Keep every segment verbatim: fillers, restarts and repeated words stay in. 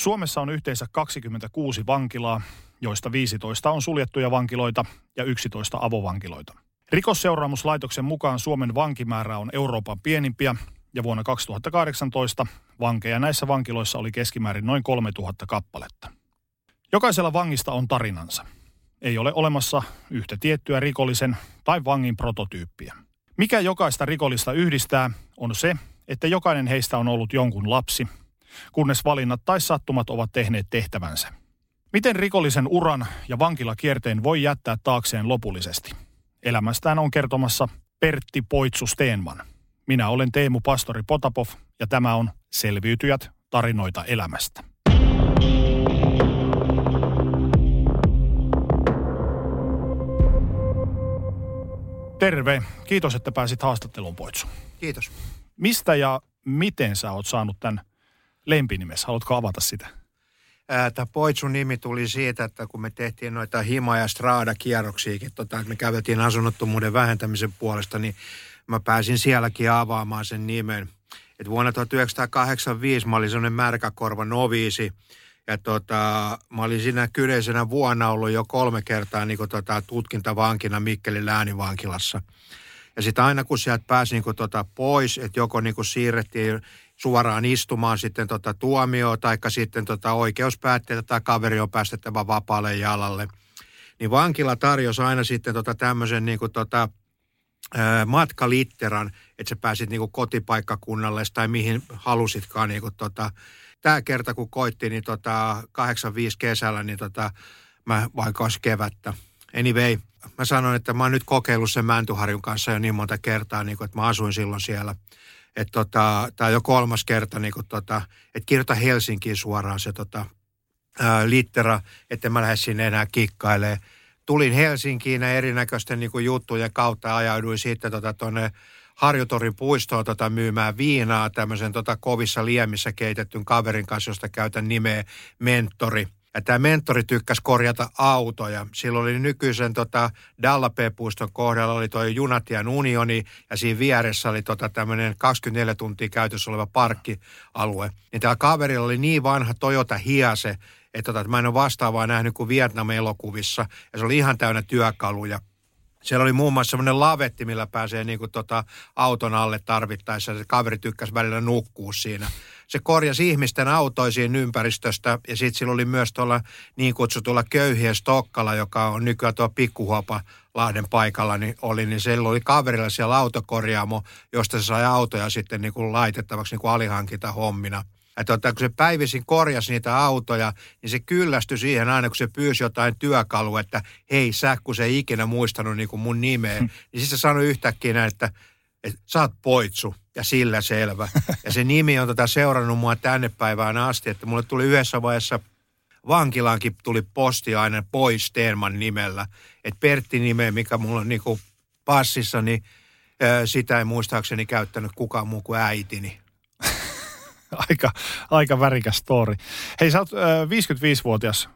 Suomessa on yhteensä kaksikymmentäkuusi vankilaa, joista viisitoista on suljettuja vankiloita ja yksitoista avovankiloita. Rikosseuraamuslaitoksen mukaan Suomen vankimäärä on Euroopan pienimpiä, ja vuonna kaksituhattakahdeksantoista vankeja näissä vankiloissa oli keskimäärin noin kolmetuhatta kappaletta. Jokaisella vangista on tarinansa. Ei ole olemassa yhtä tiettyä rikollisen tai vangin prototyyppiä. Mikä jokaista rikollista yhdistää, on se, että jokainen heistä on ollut jonkun lapsi, kunnes valinnat tai sattumat ovat tehneet tehtävänsä. Miten rikollisen uran ja vankilakierteen voi jättää taakseen lopullisesti? Elämästään on kertomassa Pertti Poitsu-Stenman. Minä olen Teemu Pastori Potapov ja tämä on Selviytyjät, tarinoita elämästä. Terve. Kiitos, että pääsit haastatteluun, Poitsu. Kiitos. Mistä ja miten sä oot saanut tämän lempinimessä? Haluatko avata sitä? Tämä Poitsun nimi tuli siitä, että kun me tehtiin noita hima- ja straada-kierroksiakin, tota, me käveltiin asunnottomuuden vähentämisen puolesta, niin mä pääsin sielläkin avaamaan sen nimen. Et vuonna tuhatyhdeksänsataakahdeksankymmentäviisi mä olin sellainen märkäkorva noviisi, ja tota, mä olin siinä kyseisenä vuonna ollut jo kolme kertaa niin kun, tota, tutkintavankina Mikkelin läänivankilassa. Ja sitten aina kun sieltä pääsi niin kun, tota, pois, että joko niin kun siirrettiin suoraan istumaan sitten tota, tuomioon, tai sitten tota, oikeus päätti, että tämä kaveri on päästettävä vapaalle jalalle, niin vankila tarjosi aina sitten tota, tämmöisen niin kun, tota, matkalitteran, että sä pääsit niinku kotipaikkakunnalle tai mihin halusitkaan. Niinku tota. Tämä kerta kun koitti, niin tota kahdeksankymmentäviisi kesällä, niin tota, mä vaikka olisi kevättä. Anyway, mä sanoin, että mä oon nyt kokeillut sen Mäntyharjun kanssa jo niin monta kertaa, niinku, että mä asuin silloin siellä. Että tota, tää on jo kolmas kerta, niinku, tota, että kirjoita Helsinkiin suoraan se tota, ää, littera, että mä lähde sinne enää kikkailemaan. Tulin Helsinkiin ja erinäköisten niin kuin juttujen kautta ajauduin sitten tuota, tuonne Harjutorin puistoon tuota, myymään viinaa tämmöisen tuota, kovissa liemissä keitetyn kaverin kanssa, josta käytän nimeä Mentori. Ja tämä Mentori tykkäsi korjata autoja. Silloin oli nykyisen tuota, Dalla P-puiston kohdalla oli tuo Junatian unioni ja siinä vieressä oli tuota, tämmöinen kaksikymmentäneljä tuntia käytössä oleva parkkialue. Niin tämä kaverilla oli niin vanha Toyota Hiase, että tota, mä en ole vastaavaa nähnyt kuin Vietnam-elokuvissa, ja se oli ihan täynnä työkaluja. Siellä oli muun muassa semmoinen lavetti, millä pääsee niin kuin tota, auton alle tarvittaessa, ja se kaveri tykkäsi välillä nukkua siinä. Se korjasi ihmisten autoisiin ympäristöstä, ja sitten sillä oli myös tuolla niin kutsutulla Köyhien-Stokkalla, joka on nykyään tuo Pikku-Huopalahden paikalla, niin oli, niin siellä oli kaverilla siellä autokorjaamo, josta se sai autoja sitten niin kuin laitettavaksi niin kuin alihankintahommina. Että kun se päivisin korjasi niitä autoja, niin se kyllästyi siihen aina, kun se pyysi jotain työkalua, että hei sä, kun se ei ikinä muistanut niin kuin mun nimeä. Hmm. Niin siis se sanoi yhtäkkiä näin, että, että sä oot Poitsu ja sillä selvä. Ja se nimi on tota seurannut mua tänne päivään asti, että mulle tuli yhdessä vaiheessa vankilaankin tuli posti aina pois Stenman nimellä. Että Pertti nimeä, mikä mulla on niin kuin passissa, niin sitä ei muistaakseni käyttänyt kukaan muu kuin äitini. Aika, aika värikäs story. Hei, sä oot viisikymmentäviisivuotias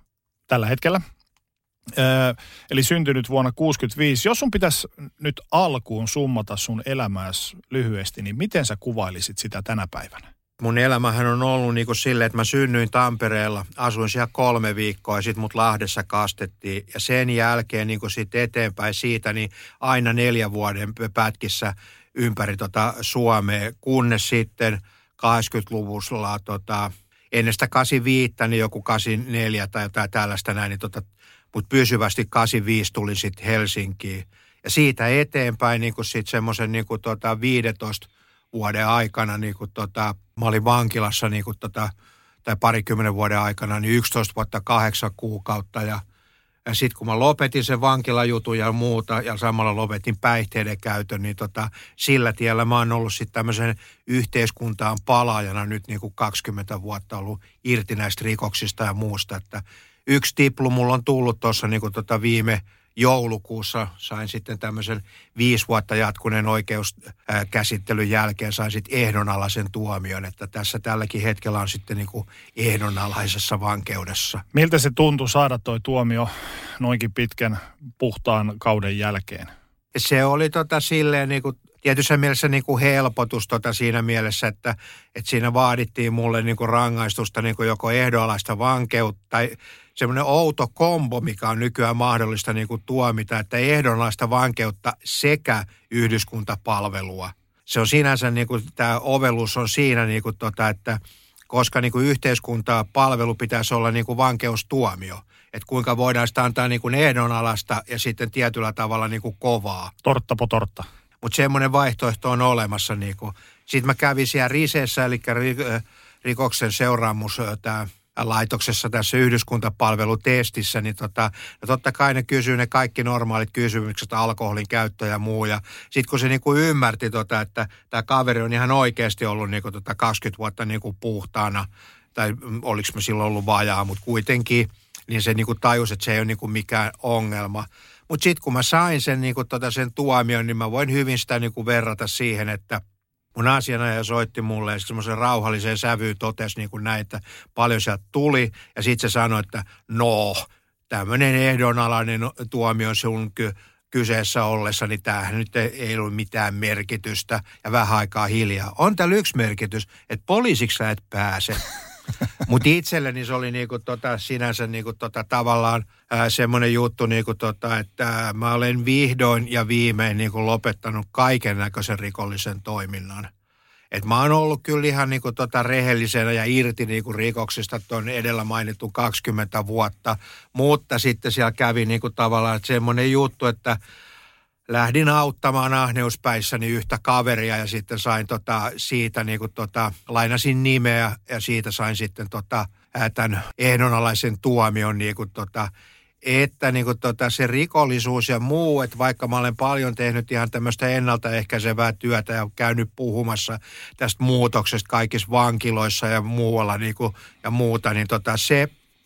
tällä hetkellä, eli syntynyt vuonna kuusikymmentäviisi. Jos sun pitäisi nyt alkuun summata sun elämääsi lyhyesti, niin miten sä kuvailisit sitä tänä päivänä? Mun elämähän on ollut niin kuin silleen, että mä synnyin Tampereella, asuin siellä kolme viikkoa ja sit mut Lahdessa kastettiin. Ja sen jälkeen niin kuin sit eteenpäin siitä, niin aina neljän vuoden pätkissä ympäri tota Suomea, kunnes sitten kahdeksankymmentäluvulla tota, ennen sitä kahdeksankymmentäviisi, niin joku kahdeksankymmentäneljä tai jotain tällaista näin, niin tota, mutta pysyvästi kahdeksankymmentäviisi tulin sitten Helsinkiin. Ja siitä eteenpäin niin sitten semmoisen niin tota, viidentoista vuoden aikana, niin kun, tota, mä olin vankilassa niin kun, tota, tai parikymmenen vuoden aikana, niin yksitoista vuotta kahdeksan kuukautta ja sitten kun mä lopetin sen vankilajutun ja muuta ja samalla lopetin päihteiden käytön, niin tota, sillä tiellä mä oon ollut sitten tämmöisen yhteiskuntaan palaajana nyt niin kuin kaksikymmentä vuotta ollut irti näistä rikoksista ja muusta. Että yksi tiplu mulla on tullut tuossa niin kuin tota viime joulukuussa, sain sitten tämmöisen viisi vuotta jatkuneen oikeuskäsittelyn jälkeen, sain sitten ehdonalaisen tuomion, että tässä tälläkin hetkellä on sitten niin kuin ehdonalaisessa vankeudessa. Miltä se tuntui saada toi tuomio noinkin pitkän puhtaan kauden jälkeen? Se oli tota silleen niin kuin tietyssä mielessä niin kuin helpotus tota siinä mielessä, että, että siinä vaadittiin mulle niin kuin rangaistusta niin kuin joko ehdonalaista vankeutta tai semmoinen outo kombo, mikä on nykyään mahdollista niin kuin tuomita, että ehdonalaista vankeutta sekä yhdyskuntapalvelua. Se on sinänsä, niin kuin, tämä ovelus on siinä, niin kuin, tota, että koska niin kuin yhteiskuntaa palvelu pitäisi olla niin kuin vankeustuomio, että kuinka voidaan sitä antaa niin kuin ehdonalaista ja sitten tietyllä tavalla niin kuin kovaa. Tortta po tortta. Mutta semmoinen vaihtoehto on olemassa. Niin kuin. Sitten mä kävin siellä RISEssä, eli rikoksen seuraamus, tämä laitoksessa tässä yhdyskuntapalvelutestissä, niin tota, no totta kai ne kysyy ne kaikki normaalit kysymykset, alkoholin käyttö ja muu. Ja sitten kun se niinku ymmärti, tota, että tämä kaveri on ihan oikeasti ollut niinku tota kaksikymmentä vuotta niinku puhtaana, tai oliko mä silloin ollut vajaa, mutta kuitenkin, niin se niinku tajusi, että se ei ole niinku mikään ongelma. Mutta sitten kun mä sain sen, niinku tota sen tuomion, niin mä voin hyvin sitä niinku verrata siihen, että mun asianajaja soitti mulle ja semmoisen rauhalliseen sävyyn totesi niin kuin näin, että paljon sieltä tuli. Ja sitten se sanoi, että no, tämmöinen ehdonalainen tuomio sun kyseessä ollessa, niin tämähän nyt ei ole mitään merkitystä ja vähän aikaa hiljaa. On täällä yksi merkitys, että poliisiksi sä et pääse. Mutta itselleni se oli niinku tota, sinänsä niinku tota, tavallaan ää, semmoinen juttu, niinku tota, että mä olen vihdoin ja viimein niinku lopettanut kaiken näköisen rikollisen toiminnan. Et mä oon ollut kyllä ihan niinku tota, rehellisenä ja irti niinku rikoksista tuon edellä mainittu kaksikymmentä vuotta, mutta sitten siellä kävi niinku tavallaan semmoinen juttu, että lähdin auttamaan ahneuspäissäni yhtä kaveria ja sitten sain tota siitä, niin kuin tota, lainasin nimeä ja siitä sain sitten tota, tämän ehdonalaisen tuomion, niin kuin tota, että niin kuin tota, se rikollisuus ja muu, että vaikka mä olen paljon tehnyt ihan tämmöistä ennaltaehkäisevää työtä ja käynyt puhumassa tästä muutoksesta kaikissa vankiloissa ja muualla niin kuin, ja muuta, niin tota, se,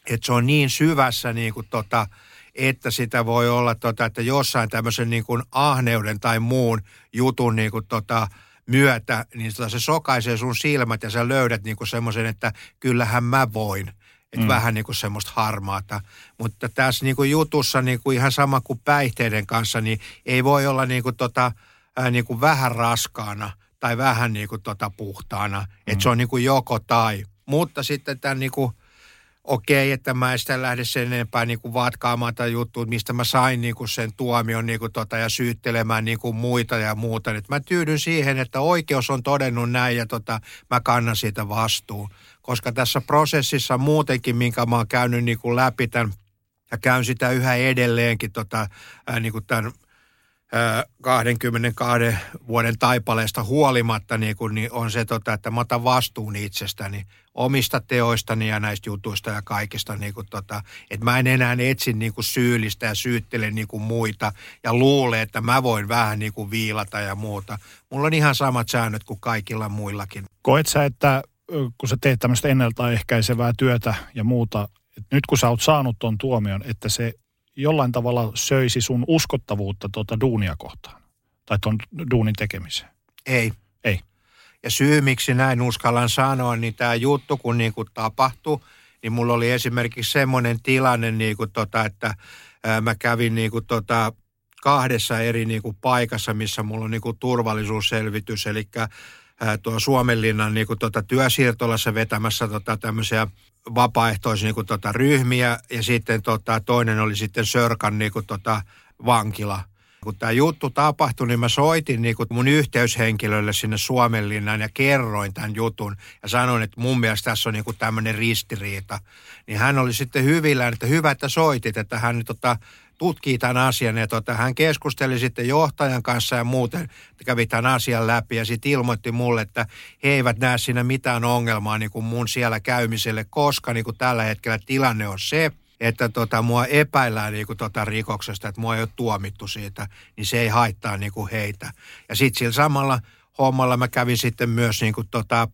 että se on niin syvässä niin kuin tota, että sitä voi olla, tota, että jossain tämmöisen niin kuin ahneuden tai muun jutun niin kuin, tota, myötä, niin tota, se sokaisee sun silmät ja sä löydät niin kuin semmoisen, että kyllähän mä voin. Että mm. vähän niin kuin semmoista harmaata. Mutta tässä niin kuin jutussa niin kuin ihan sama kuin päihteiden kanssa, niin ei voi olla niin kuin, tota, ää, niin kuin vähän raskaana tai vähän niin kuin, tota, puhtaana. Mm. Että se on niin kuin joko tai. Mutta sitten tämän niin kuin okei, että mä en sitä lähde sen enempää niin kuin vatkaamaan tai juttuun, mistä mä sain niin kuin sen tuomion niin kuin tota, ja syyttelemään niin kuin muita ja muuta. Nyt mä tyydyn siihen, että oikeus on todennut näin ja tota, mä kannan siitä vastuun. Koska tässä prosessissa muutenkin, minkä mä oon käynyt niin kuin läpi tämän ja käyn sitä yhä edelleenkin tota, ää, niin kuin tämän ää, kaksikymmentäkaksi vuoden taipaleesta huolimatta, niin kuin, niin on se, tota, että mä otan vastuun itsestäni. Omista teoistani ja näistä jutuista ja kaikista. Niin kuin tota, että mä en enää etsi niin kuin syyllistä ja syyttele niin kuin muita ja luule, että mä voin vähän niin kuin viilata ja muuta. Mulla on ihan samat säännöt kuin kaikilla muillakin. Koet sä, että kun sä teet tämmöistä ennaltaehkäisevää työtä ja muuta, että nyt kun sä oot saanut ton tuomion, että se jollain tavalla söisi sun uskottavuutta tuota duunia kohtaan tai ton duunin tekemiseen? Ei. Ei. Ja syy, miksi näin uskallan sanoa, niin tämä juttu, kun niin kuin tapahtui, niin mulla oli esimerkiksi semmoinen tilanne, niin kuin tota, että ää, mä kävin niin kuin tota, kahdessa eri niin kuin paikassa, missä mulla on niin kuin turvallisuusselvitys, eli ää, tuo Suomenlinnan niin kuin tota, työsiirtolassa vetämässä tota, tämmöisiä vapaaehtoisia niin kuin tota, ryhmiä, ja sitten tota, toinen oli sitten Sörkan niin kuin tota, vankila. Kun tämä juttu tapahtui, niin mä soitin niin mun yhteyshenkilölle sinne Suomenlinnaan ja kerroin tämän jutun. Ja sanoin, että mun mielestä tässä on niin tämmöinen ristiriita. Niin hän oli sitten hyvillään, että hyvä, että soitit, että hän tota, tutkii tämän asian. Ja tota, hän keskusteli sitten johtajan kanssa ja muuten, että kävi tämän asian läpi. Ja sitten ilmoitti mulle, että he eivät näe siinä mitään ongelmaa niin mun siellä käymiselle, koska niin tällä hetkellä tilanne on se, että tota, mua epäillään niinku tota rikoksesta, että mua ei ole tuomittu siitä, niin se ei haittaa niinku heitä. Ja sitten sillä samalla hommalla mä kävin sitten myös niinku tota,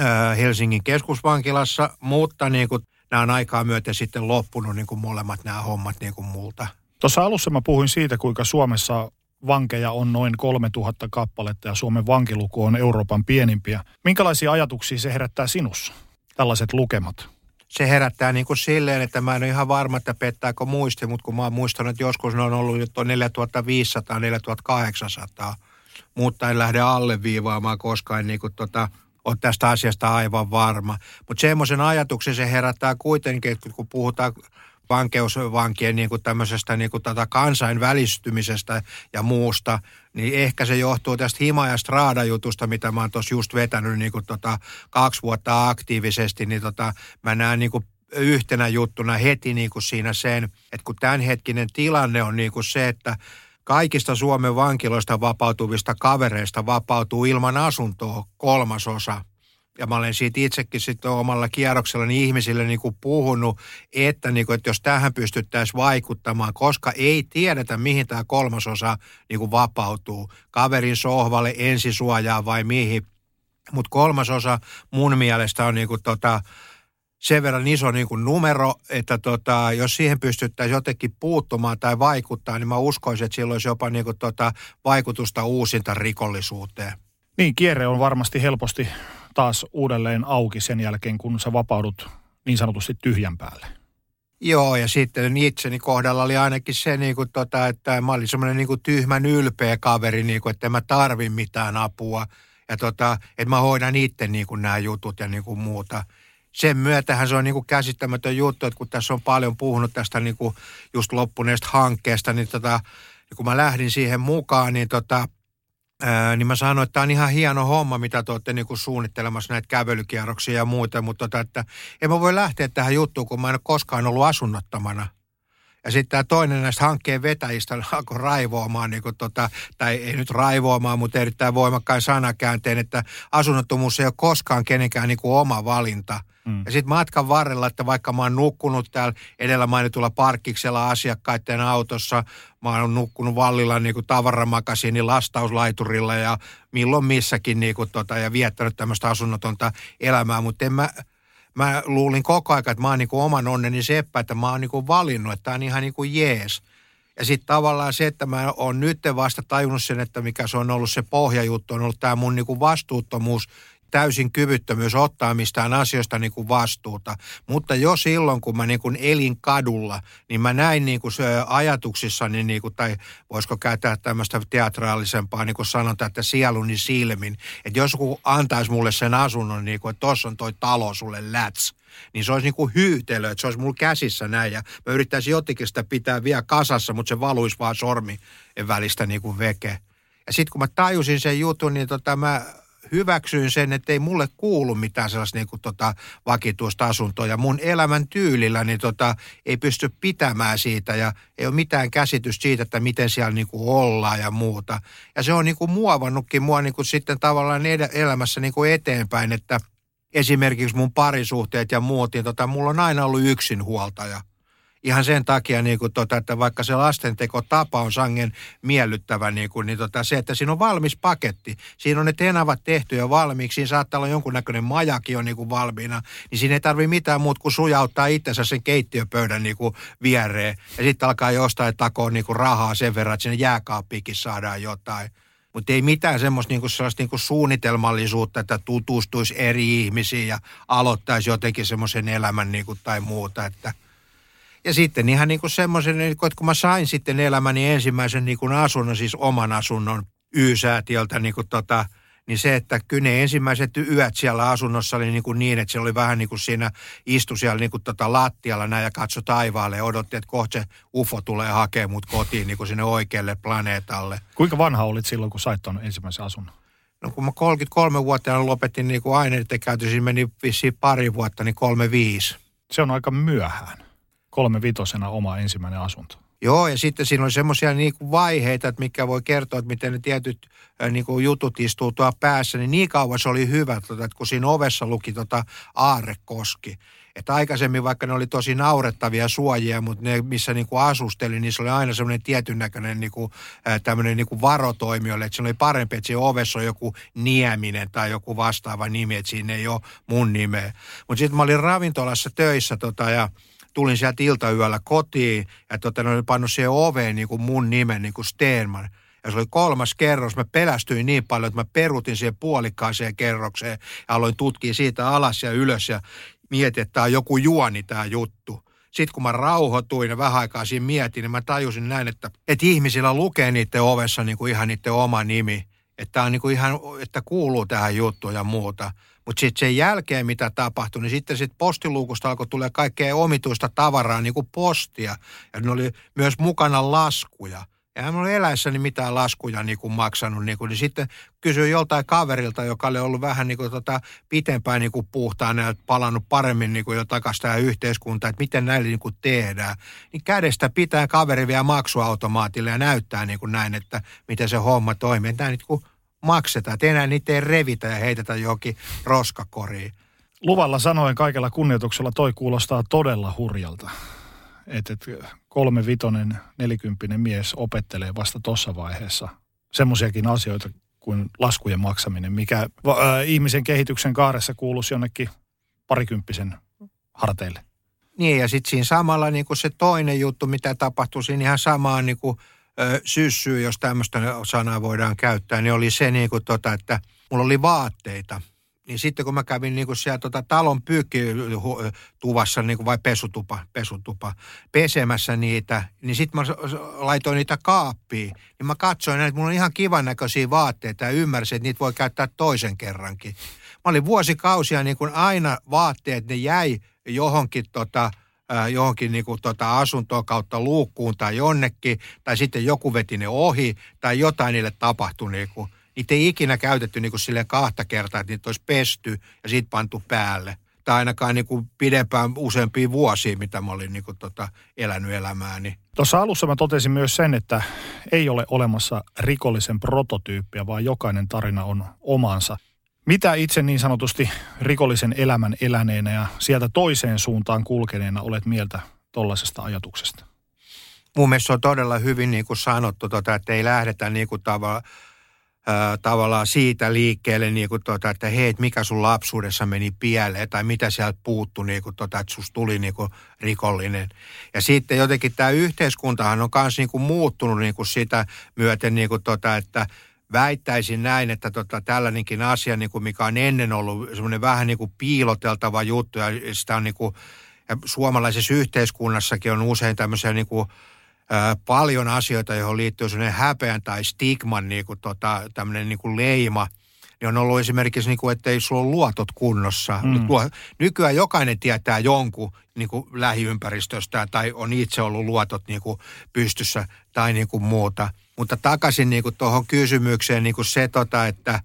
äh, Helsingin keskusvankilassa, mutta niinku, nämä on aikaa myöten sitten loppunut niinku molemmat nämä hommat niinku multa. Tuossa alussa mä puhuin siitä, kuinka Suomessa vankeja on noin kolmetuhatta kappaletta ja Suomen vankiluku on Euroopan pienimpiä. Minkälaisia ajatuksia se herättää sinussa, tällaiset lukemat? Se herättää niin kuin silleen, että mä en ole ihan varma, että pettääkö muisti, mutta kun mä oon muistanut, että joskus ne on ollut jo neljätuhattaviisisataa, neljätuhattakahdeksansataa, mutta en lähde alleviivaamaan koskaan niin kuin tota, on tästä asiasta aivan varma. Mutta semmoisen ajatuksen se herättää kuitenkin, että kun puhutaan vankeusvankien niin kuin tämmöisestä niin kuin tätä kansainvälistymisestä ja muusta, niin ehkä se johtuu tästä hima- ja straadajutusta, mitä mä oon tuossa just vetänyt niin kuin tota kaksi vuotta aktiivisesti, niin tota, mä näen niin kuin yhtenä juttuna heti niin kuin siinä sen, että kun tämänhetkinen tilanne on niin kuin se, että kaikista Suomen vankiloista vapautuvista kavereista vapautuu ilman asuntoa kolmasosa. Ja mä olen siitä itsekin sitten omalla kierroksellani ihmisille niin kuin puhunut, että, niin kuin, että jos tähän pystyttäisiin vaikuttamaan, koska ei tiedetä, mihin tämä kolmasosa niin kuin vapautuu. Kaverin sohvalle, ensisuojaa vai mihin. Mutta kolmasosa mun mielestä on niin kuin tota, sen verran iso niin kuin numero, että tota, jos siihen pystyttäisiin jotenkin puuttumaan tai vaikuttaa, niin mä uskoisin, että sillä olisi jopa niin kuin tota, vaikutusta uusinta rikollisuuteen. Niin, kierre on varmasti helposti taas uudelleen auki sen jälkeen, kun sä vapaudut niin sanotusti tyhjän päälle. Joo, ja sitten itseni kohdalla oli ainakin se, niin kuin, tota, että mä olin semmoinen niin kuin tyhmän ylpeä kaveri, niin kuin, että en mä tarvi mitään apua, ja tota, että mä hoidan itse niin kuin nämä jutut ja niin kuin muuta. Sen myötähän se on niin kuin käsittämätön juttu, että kun tässä on paljon puhunut tästä niin kuin just loppuneesta hankkeesta, niin, tota, niin kun mä lähdin siihen mukaan, niin tota, Öö, niin mä sanoin, että tämä on ihan hieno homma, mitä te olette niinku suunnittelemassa näitä kävelykierroksia ja muuta, mutta tota, että en mä voi lähteä tähän juttuun, kun mä en ole koskaan ollut asunnottomana. Ja sitten tämä toinen näistä hankkeen vetäjistä alkoi raivoamaan, niinku tota, tai ei nyt raivoamaan, mutta erittäin voimakkaan sanakäänteen, että asunnottomuus ei ole koskaan kenenkään niinku oma valinta. Mm. Ja sitten matkan varrella, että vaikka mä oon nukkunut täällä edellä mainitulla parkkiksella asiakkaiden autossa, mä oon nukkunut vallilla niin kuin tavaramakasiinin lastauslaiturilla ja milloin missäkin niin kuin tota, ja viettänyt tämmöistä asunnotonta elämää, mutta en mä, mä luulin koko ajan, että mä oon niin kuin oman onneni seppä, että mä oon niin kuin valinnut, että tää on ihan niin kuin jees. Ja sitten tavallaan se, että mä oon nyt vasta tajunnut sen, että mikä se on ollut se pohjajuttu, on ollut tää mun niin kuin vastuuttomuus, täysin kyvyttömyys ottaa mistään asioista niin kuin vastuuta. Mutta jo silloin, kun mä niin kuin elin kadulla, niin mä näin niin kuin se ajatuksissani, niin kuin, tai voisiko käyttää tämmöistä teatraalisempaa niin kuin sanonta, että sieluni silmin. Että jos joku antaisi mulle sen asunnon, niin kuin, että tossa on toi talo sulle läts, niin se olisi niin kuin hyytelö, että se olisi mulla käsissä näin. Ja mä yrittäisin jotenkin sitä pitää vielä kasassa, mutta se valuisi vaan sormi välistä niin kuin veke. Ja sitten kun mä tajusin sen jutun, niin tota mä hyväksyin sen, että ei mulle kuulu mitään sellaista niin kuin, tota, vakituista asuntoa ja mun elämän tyylillä niin, tota, ei pysty pitämään siitä ja ei ole mitään käsitystä siitä, että miten siellä niin kuin, ollaan ja muuta. Ja se on niin kuin, muovannutkin mua niin kuin, sitten tavallaan ed- elämässä niin kuin eteenpäin, että esimerkiksi mun parisuhteet ja muut, niin, tota, mulla on aina ollut yksinhuoltaja. Ihan sen takia, niin kuin, tota, että vaikka se lastentekotapa on sangen miellyttävä, niin, kuin, niin tota, se, että siinä on valmis paketti. Siinä on ne tenavat tehty jo valmiiksi, siinä saattaa olla jonkunnäköinen majakin jo niin kuin valmiina, niin siinä ei tarvitse mitään muuta kuin sujauttaa itsensä sen keittiöpöydän niin kuin viereen. Ja sitten alkaa jostain takoa niin kuin rahaa sen verran, että sinne jääkaappiikin saadaan jotain. Mutta ei mitään semmoista niinku, niinku suunnitelmallisuutta, että tutustuisi eri ihmisiin ja aloittaisi jotenkin semmoisen elämän niinku, tai muuta, että ja sitten ihan niin kuin semmoisen, että kun mä sain sitten elämäni ensimmäisen niin kuin asunnon, siis oman asunnon Y-säätiöltä, niin, kuin tota, niin se, että kyllä ne ensimmäiset yöt siellä asunnossa oli niin, kuin niin että se oli vähän niin kuin siinä istu siellä niin kuin tota lattialla näin ja katso taivaalle ja odotti, että kohta se U F O tulee hakemaan mut kotiin niin kuin sinne oikealle planeetalle. Kuinka vanha olit silloin, kun sait ton ensimmäisen asunnon? No kun mä kolmekymmentäkolmevuotiaana lopetin niin kuin aineiden käytön, siinä meni vissiin pari vuotta, niin kolmekymmentäviisi. Se on aika myöhään. kolmevitosena oma ensimmäinen asunto. Joo, ja sitten siinä on semmoisia niinku vaiheita, että mikä voi kertoa, että miten ne tietyt äh, niinku jutut istuu tuolla päässä, niin niin kauan se oli hyvä, tota, että kun siinä ovessa luki tota Aarekoski. Että aikaisemmin, vaikka ne oli tosi naurettavia suojia, mutta ne, missä niinku asusteli, niin se oli aina semmoinen tietyn näköinen niinku, tämmöinen niinku varotoimijoille. Että se oli parempi, että siinä ovessa on joku Nieminen tai joku vastaava nimi, että siinä ei ole mun nimeä. Mutta sitten mä olin ravintolassa töissä tota, ja tulin sieltä iltayöllä kotiin ja tota, ne oli pannut siihen oveen niinku mun nimen niinku Stenman. Ja se oli kolmas kerros. Mä pelästyin niin paljon, että mä perutin siihen puolikkaaseen kerrokseen ja aloin tutkia siitä alas ja ylös ja mietin, että tämä on joku juoni tämä juttu. Sitten kun mä rauhoituin ja vähän aikaa siinä mietin, niin mä tajusin näin, että, että ihmisillä lukee niiden ovessa niin kuin ihan niiden oma nimi. Että on niin kuin ihan, että kuuluu tähän juttuun ja muuta. Mutta sitten sen jälkeen, mitä tapahtui, niin sitten sit postiluukusta alkoi tulla kaikkea omituista tavaraa, niin kuin postia. Ja ne oli myös mukana laskuja. Ja en ole eläessäni mitään laskuja niin kuin maksanut. Niin, kuin, niin sitten kysyin joltain kaverilta, joka oli ollut vähän niin kuin, tota, pitempään niin kuin puhtaana ja palannut paremmin niin kuin jo takaisin tähän yhteiskuntaan, että miten näille niin kuin tehdään. Niin kädestä pitää kaveri vielä maksuautomaatille ja näyttää niin kuin näin, että miten se homma toimii. Tämä niin kuin maksetaan, että enää niitä ei revitä ja heitetä johonkin roskakoriin. Luvalla sanoen kaikella kunnioituksella toi kuulostaa todella hurjalta. Että et, kolmevitonen, nelikymppinen mies opettelee vasta tuossa vaiheessa semmoisiakin asioita kuin laskujen maksaminen, mikä ää, ihmisen kehityksen kaaressa kuuluisi jonnekin parikymppisen harteille. Niin ja sitten siinä samalla niin kun se toinen juttu, mitä tapahtuu siinä ihan samaan niin kun, ö, syssyyn, jos tämmöistä sanaa voidaan käyttää, niin oli se, niin kun, tota, että mulla oli vaatteita. Niin sitten kun mä kävin niinku siellä tota talon pyykkituvassa niinku vai pesutupa, pesutupa pesemässä niitä, niin sitten mä laitoin niitä kaappiin. Niin mä katsoin, että mulla on ihan kivan näköisiä vaatteita ja ymmärsin, että niitä voi käyttää toisen kerrankin. Mä olin vuosikausia niin kuin aina vaatteet, ne jäi johonkin tota... johonkin niin kuin, tota, asuntoon kautta luukkuun tai jonnekin, tai sitten joku veti ne ohi, tai jotain niille tapahtui. Niin kuin. Niitä ei ikinä käytetty niin kuin, silleen kahta kertaa, että niitä olisi pesty ja siitä pantu päälle. Tai ainakaan niin kuin, pidempään useampia vuosia, mitä mä olin niin kuin, tota, elänyt elämääni. Tuossa alussa mä totesin myös sen, että ei ole olemassa rikollisen prototyyppiä, vaan jokainen tarina on omansa. Mitä itse niin sanotusti rikollisen elämän eläneenä ja sieltä toiseen suuntaan kulkeneena olet mieltä tuollaisesta ajatuksesta? Mun mielestä on todella hyvin niin kuin sanottu, tota, että ei lähdetä niin kuin tavalla, äh, tavallaan siitä liikkeelle, niin kuin, tota, että hei, mikä sun lapsuudessa meni pieleen tai mitä sieltä puuttui, niin kuin, tota, että susta tuli niin kuin rikollinen. Ja sitten jotenkin tämä yhteiskuntahan on myös niin kuin muuttunut niin kuin sitä myöten, niin kuin, tota, että väittäisin näin, että tota, tällainenkin asia, niin kuin mikä on ennen ollut semmoinen vähän niin kuin piiloteltava juttu, ja sitä on niin kuin, ja suomalaisessa yhteiskunnassakin on usein tämmöisiä niin kuin, ä, paljon asioita, johon liittyy semmoinen häpeän tai stigman niin kuin, tota, tämmöinen niin kuin leima. Niin on ollut esimerkiksi, niin kuin, että ei sulla ole luotot kunnossa. Mm. Nykyään jokainen tietää jonkun niin kuin lähiympäristöstään tai on itse ollut luotot niin kuin pystyssä tai niin kuin muuta. Mutta takaisin niin kuin tuohon kysymykseen niin kuin se, tota, että,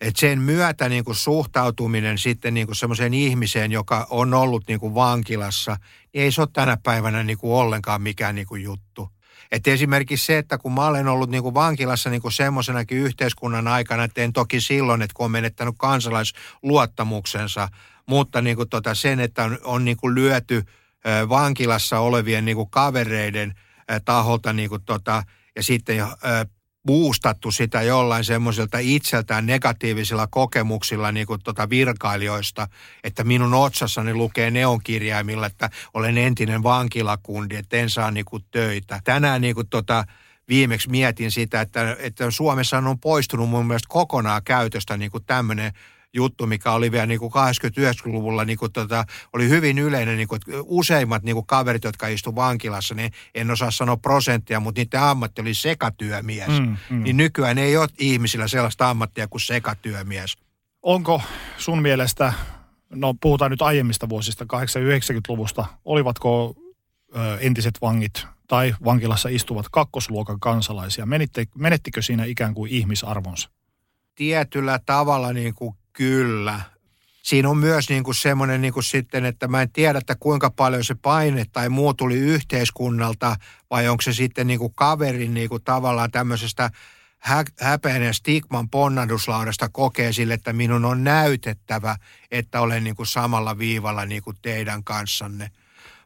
että sen myötä niin kuin suhtautuminen sitten niin kuin semmoiseen ihmiseen, joka on ollut niin kuin vankilassa, niin ei se ole tänä päivänä niin kuin ollenkaan mikään niin kuin juttu. Että esimerkiksi se, että kun mä olen ollut niin kuin vankilassa niin kuin semmoisenakin yhteiskunnan aikana, että en toki silloin, että kun on menettänyt kansalaisluottamuksensa, mutta niin kuin tota sen, että on, on niin kuin lyöty äh, vankilassa olevien niin kuin kavereiden äh, taholta niin kuin tota, ja sitten äh, boostattu sitä jollain semmoisilta itseltään negatiivisilla kokemuksilla niin kuin tota virkailijoista, että minun otsassani lukee neonkirjaimilla, että olen entinen vankilakundi, että en saa niin kuin töitä. Tänään niin kuin tota, viimeksi mietin sitä, että, että Suomessa on poistunut mun mielestä kokonaan käytöstä niin kuin tämmöinen juttu, mikä oli vielä niin kuin kahdeksankymmentä-yhdeksänkymmentäluvulla, niin kuin tota, oli hyvin yleinen, niin kuin, että useimmat niin kuin kaverit, jotka istuivat vankilassa, niin en osaa sanoa prosenttia, mutta niiden ammatti oli sekatyömies. Mm, mm. Niin nykyään ei ole ihmisillä sellaista ammattia kuin sekatyömies. Onko sun mielestä, no puhutaan nyt aiemmista vuosista, kahdeksankymmentä-yhdeksänkymmentäluvusta, olivatko ö, entiset vangit tai vankilassa istuvat kakkosluokan kansalaisia? Menitte, menettikö siinä ikään kuin ihmisarvonsa? Tietyllä tavalla niin kuin kyllä. Siinä on myös niin kuin semmoinen niin kuin sitten, että mä en tiedä, että kuinka paljon se paine tai muu tuli yhteiskunnalta, vai onko se sitten niin kuin kaverin niin kuin tavallaan tämmöisestä häpeän ja stigman ponnahduslaudasta kokee sille, että minun on näytettävä, että olen niin kuin samalla viivalla niin kuin teidän kanssanne.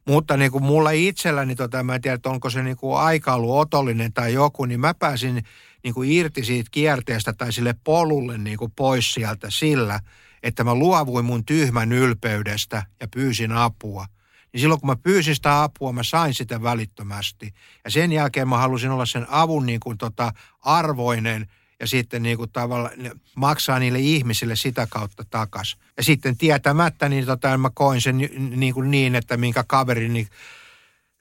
Mutta niin kuin mulla itselläni, tota, mä en tiedä, onko se niin kuin aika ollut otollinen tai joku, niin mä pääsin niin kuin irti siitä kierteestä tai sille polulle niin kuin pois sieltä sillä, että mä luovuin mun tyhmän ylpeydestä ja pyysin apua. Niin silloin kun mä pyysin sitä apua, mä sain sitä välittömästi. Ja sen jälkeen mä halusin olla sen avun niin kuin tota arvoinen ja sitten niin kuin tavallaan maksaa niille ihmisille sitä kautta takaisin. Ja sitten tietämättä niin tota, mä koin sen niin, kuin niin että minkä kaverini,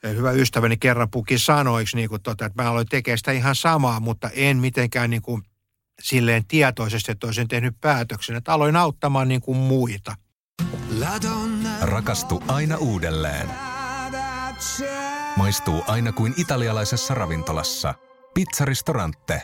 hyvä ystäväni kerran puki sanoiksi, niin kuin tota, että mä aloin tekemään sitä ihan samaa, mutta en mitenkään niin kuin silleen tietoisesti, että olisin tehnyt päätöksen, että aloin auttamaan niin kuin muita. Rakastu aina uudelleen. Maistuu aina kuin italialaisessa ravintolassa. Pizzaristorante.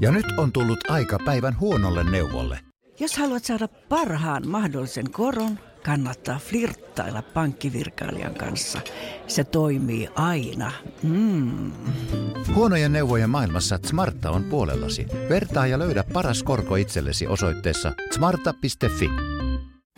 Ja nyt on tullut aika päivän huonolle neuvolle. Jos haluat saada parhaan mahdollisen koron, kannattaa flirttailla pankkivirkailijan kanssa. Se toimii aina. Mm. Huonojen neuvojen maailmassa Smarta on puolellasi. Vertaa ja löydä paras korko itsellesi osoitteessa smarta piste fi.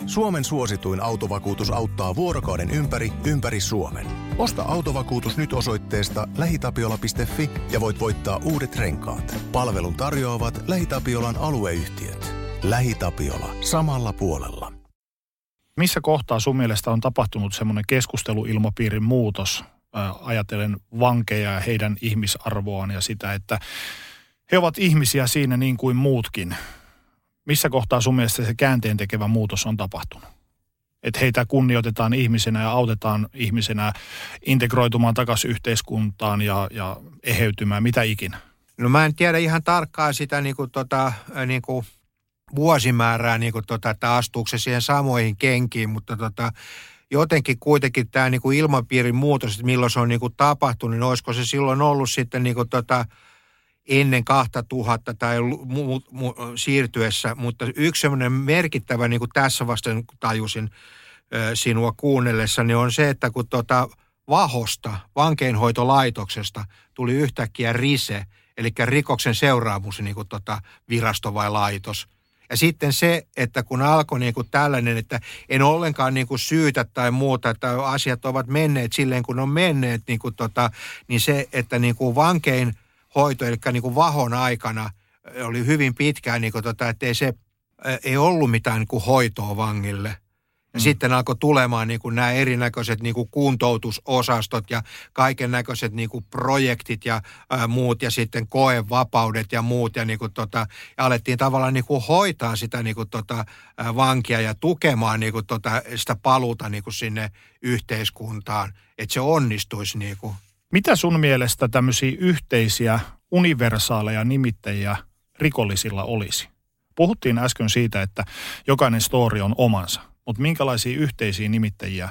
Suomen suosituin autovakuutus auttaa vuorokauden ympäri, ympäri Suomen. Osta autovakuutus nyt osoitteesta lähi tapiola piste fi ja voit voittaa uudet renkaat. Palvelun tarjoavat LähiTapiolan alueyhtiöt. LähiTapiola. Samalla puolella. Missä kohtaa sun mielestä on tapahtunut semmoinen keskusteluilmapiirin muutos, ää, ajatellen vankeja ja heidän ihmisarvoaan ja sitä, että he ovat ihmisiä siinä niin kuin muutkin? Missä kohtaa sun mielestä se käänteentekevä muutos on tapahtunut? Että heitä kunnioitetaan ihmisenä ja autetaan ihmisenä integroitumaan takaisin yhteiskuntaan ja, ja eheytymään, mitä ikinä? No mä en tiedä ihan tarkkaan sitä niin kuin tota, niin kuin vuosimäärää, niin kuin tota, että astuuko se siihen samoihin kenkiin, mutta tota, jotenkin kuitenkin tämä niin kuin ilmapiirin muutos, että milloin se on niin kuin tapahtunut, niin olisiko se silloin ollut sitten niin kuin tota, ennen kaksituhatta tai mu- mu- siirtyessä, mutta yksi semmoinen merkittävä, niin kuin tässä vasta tajusin ö, sinua kuunnellessa, niin on se, että kun tuota Vahosta, vankeinhoitolaitoksesta, tuli yhtäkkiä RISE, eli rikoksen seuraamus, niin kuin tuota, virasto vai laitos. Ja sitten se, että kun alkoi niin kuin tällainen, että en ollenkaan niin kuin syytä tai muuta, että asiat ovat menneet silleen, kun on menneet, niin, kuin tuota, niin se, että niin kuin vankein hoito, eli niin kuin Vahon aikana oli hyvin pitkään, niin kuin tota, että ei se ei ollut mitään niin kuin hoitoa vangille. Ja mm. sitten alkoi tulemaan niin kuin nämä erinäköiset niin kuin kuntoutusosastot ja kaiken näköiset niin kuin projektit ja ää, muut ja sitten koevapaudet ja muut. Ja, niin kuin tota, ja alettiin tavallaan niin kuin hoitaa sitä niin kuin tota, ää, vankia ja tukemaan niin kuin tota, sitä paluuta niin kuin sinne yhteiskuntaan, että se onnistuisi niin kuin. Mitä sun mielestä tämmöisiä yhteisiä, universaaleja nimittäjiä rikollisilla olisi? Puhuttiin äsken siitä, että jokainen story on omansa, mutta minkälaisia yhteisiä nimittäjiä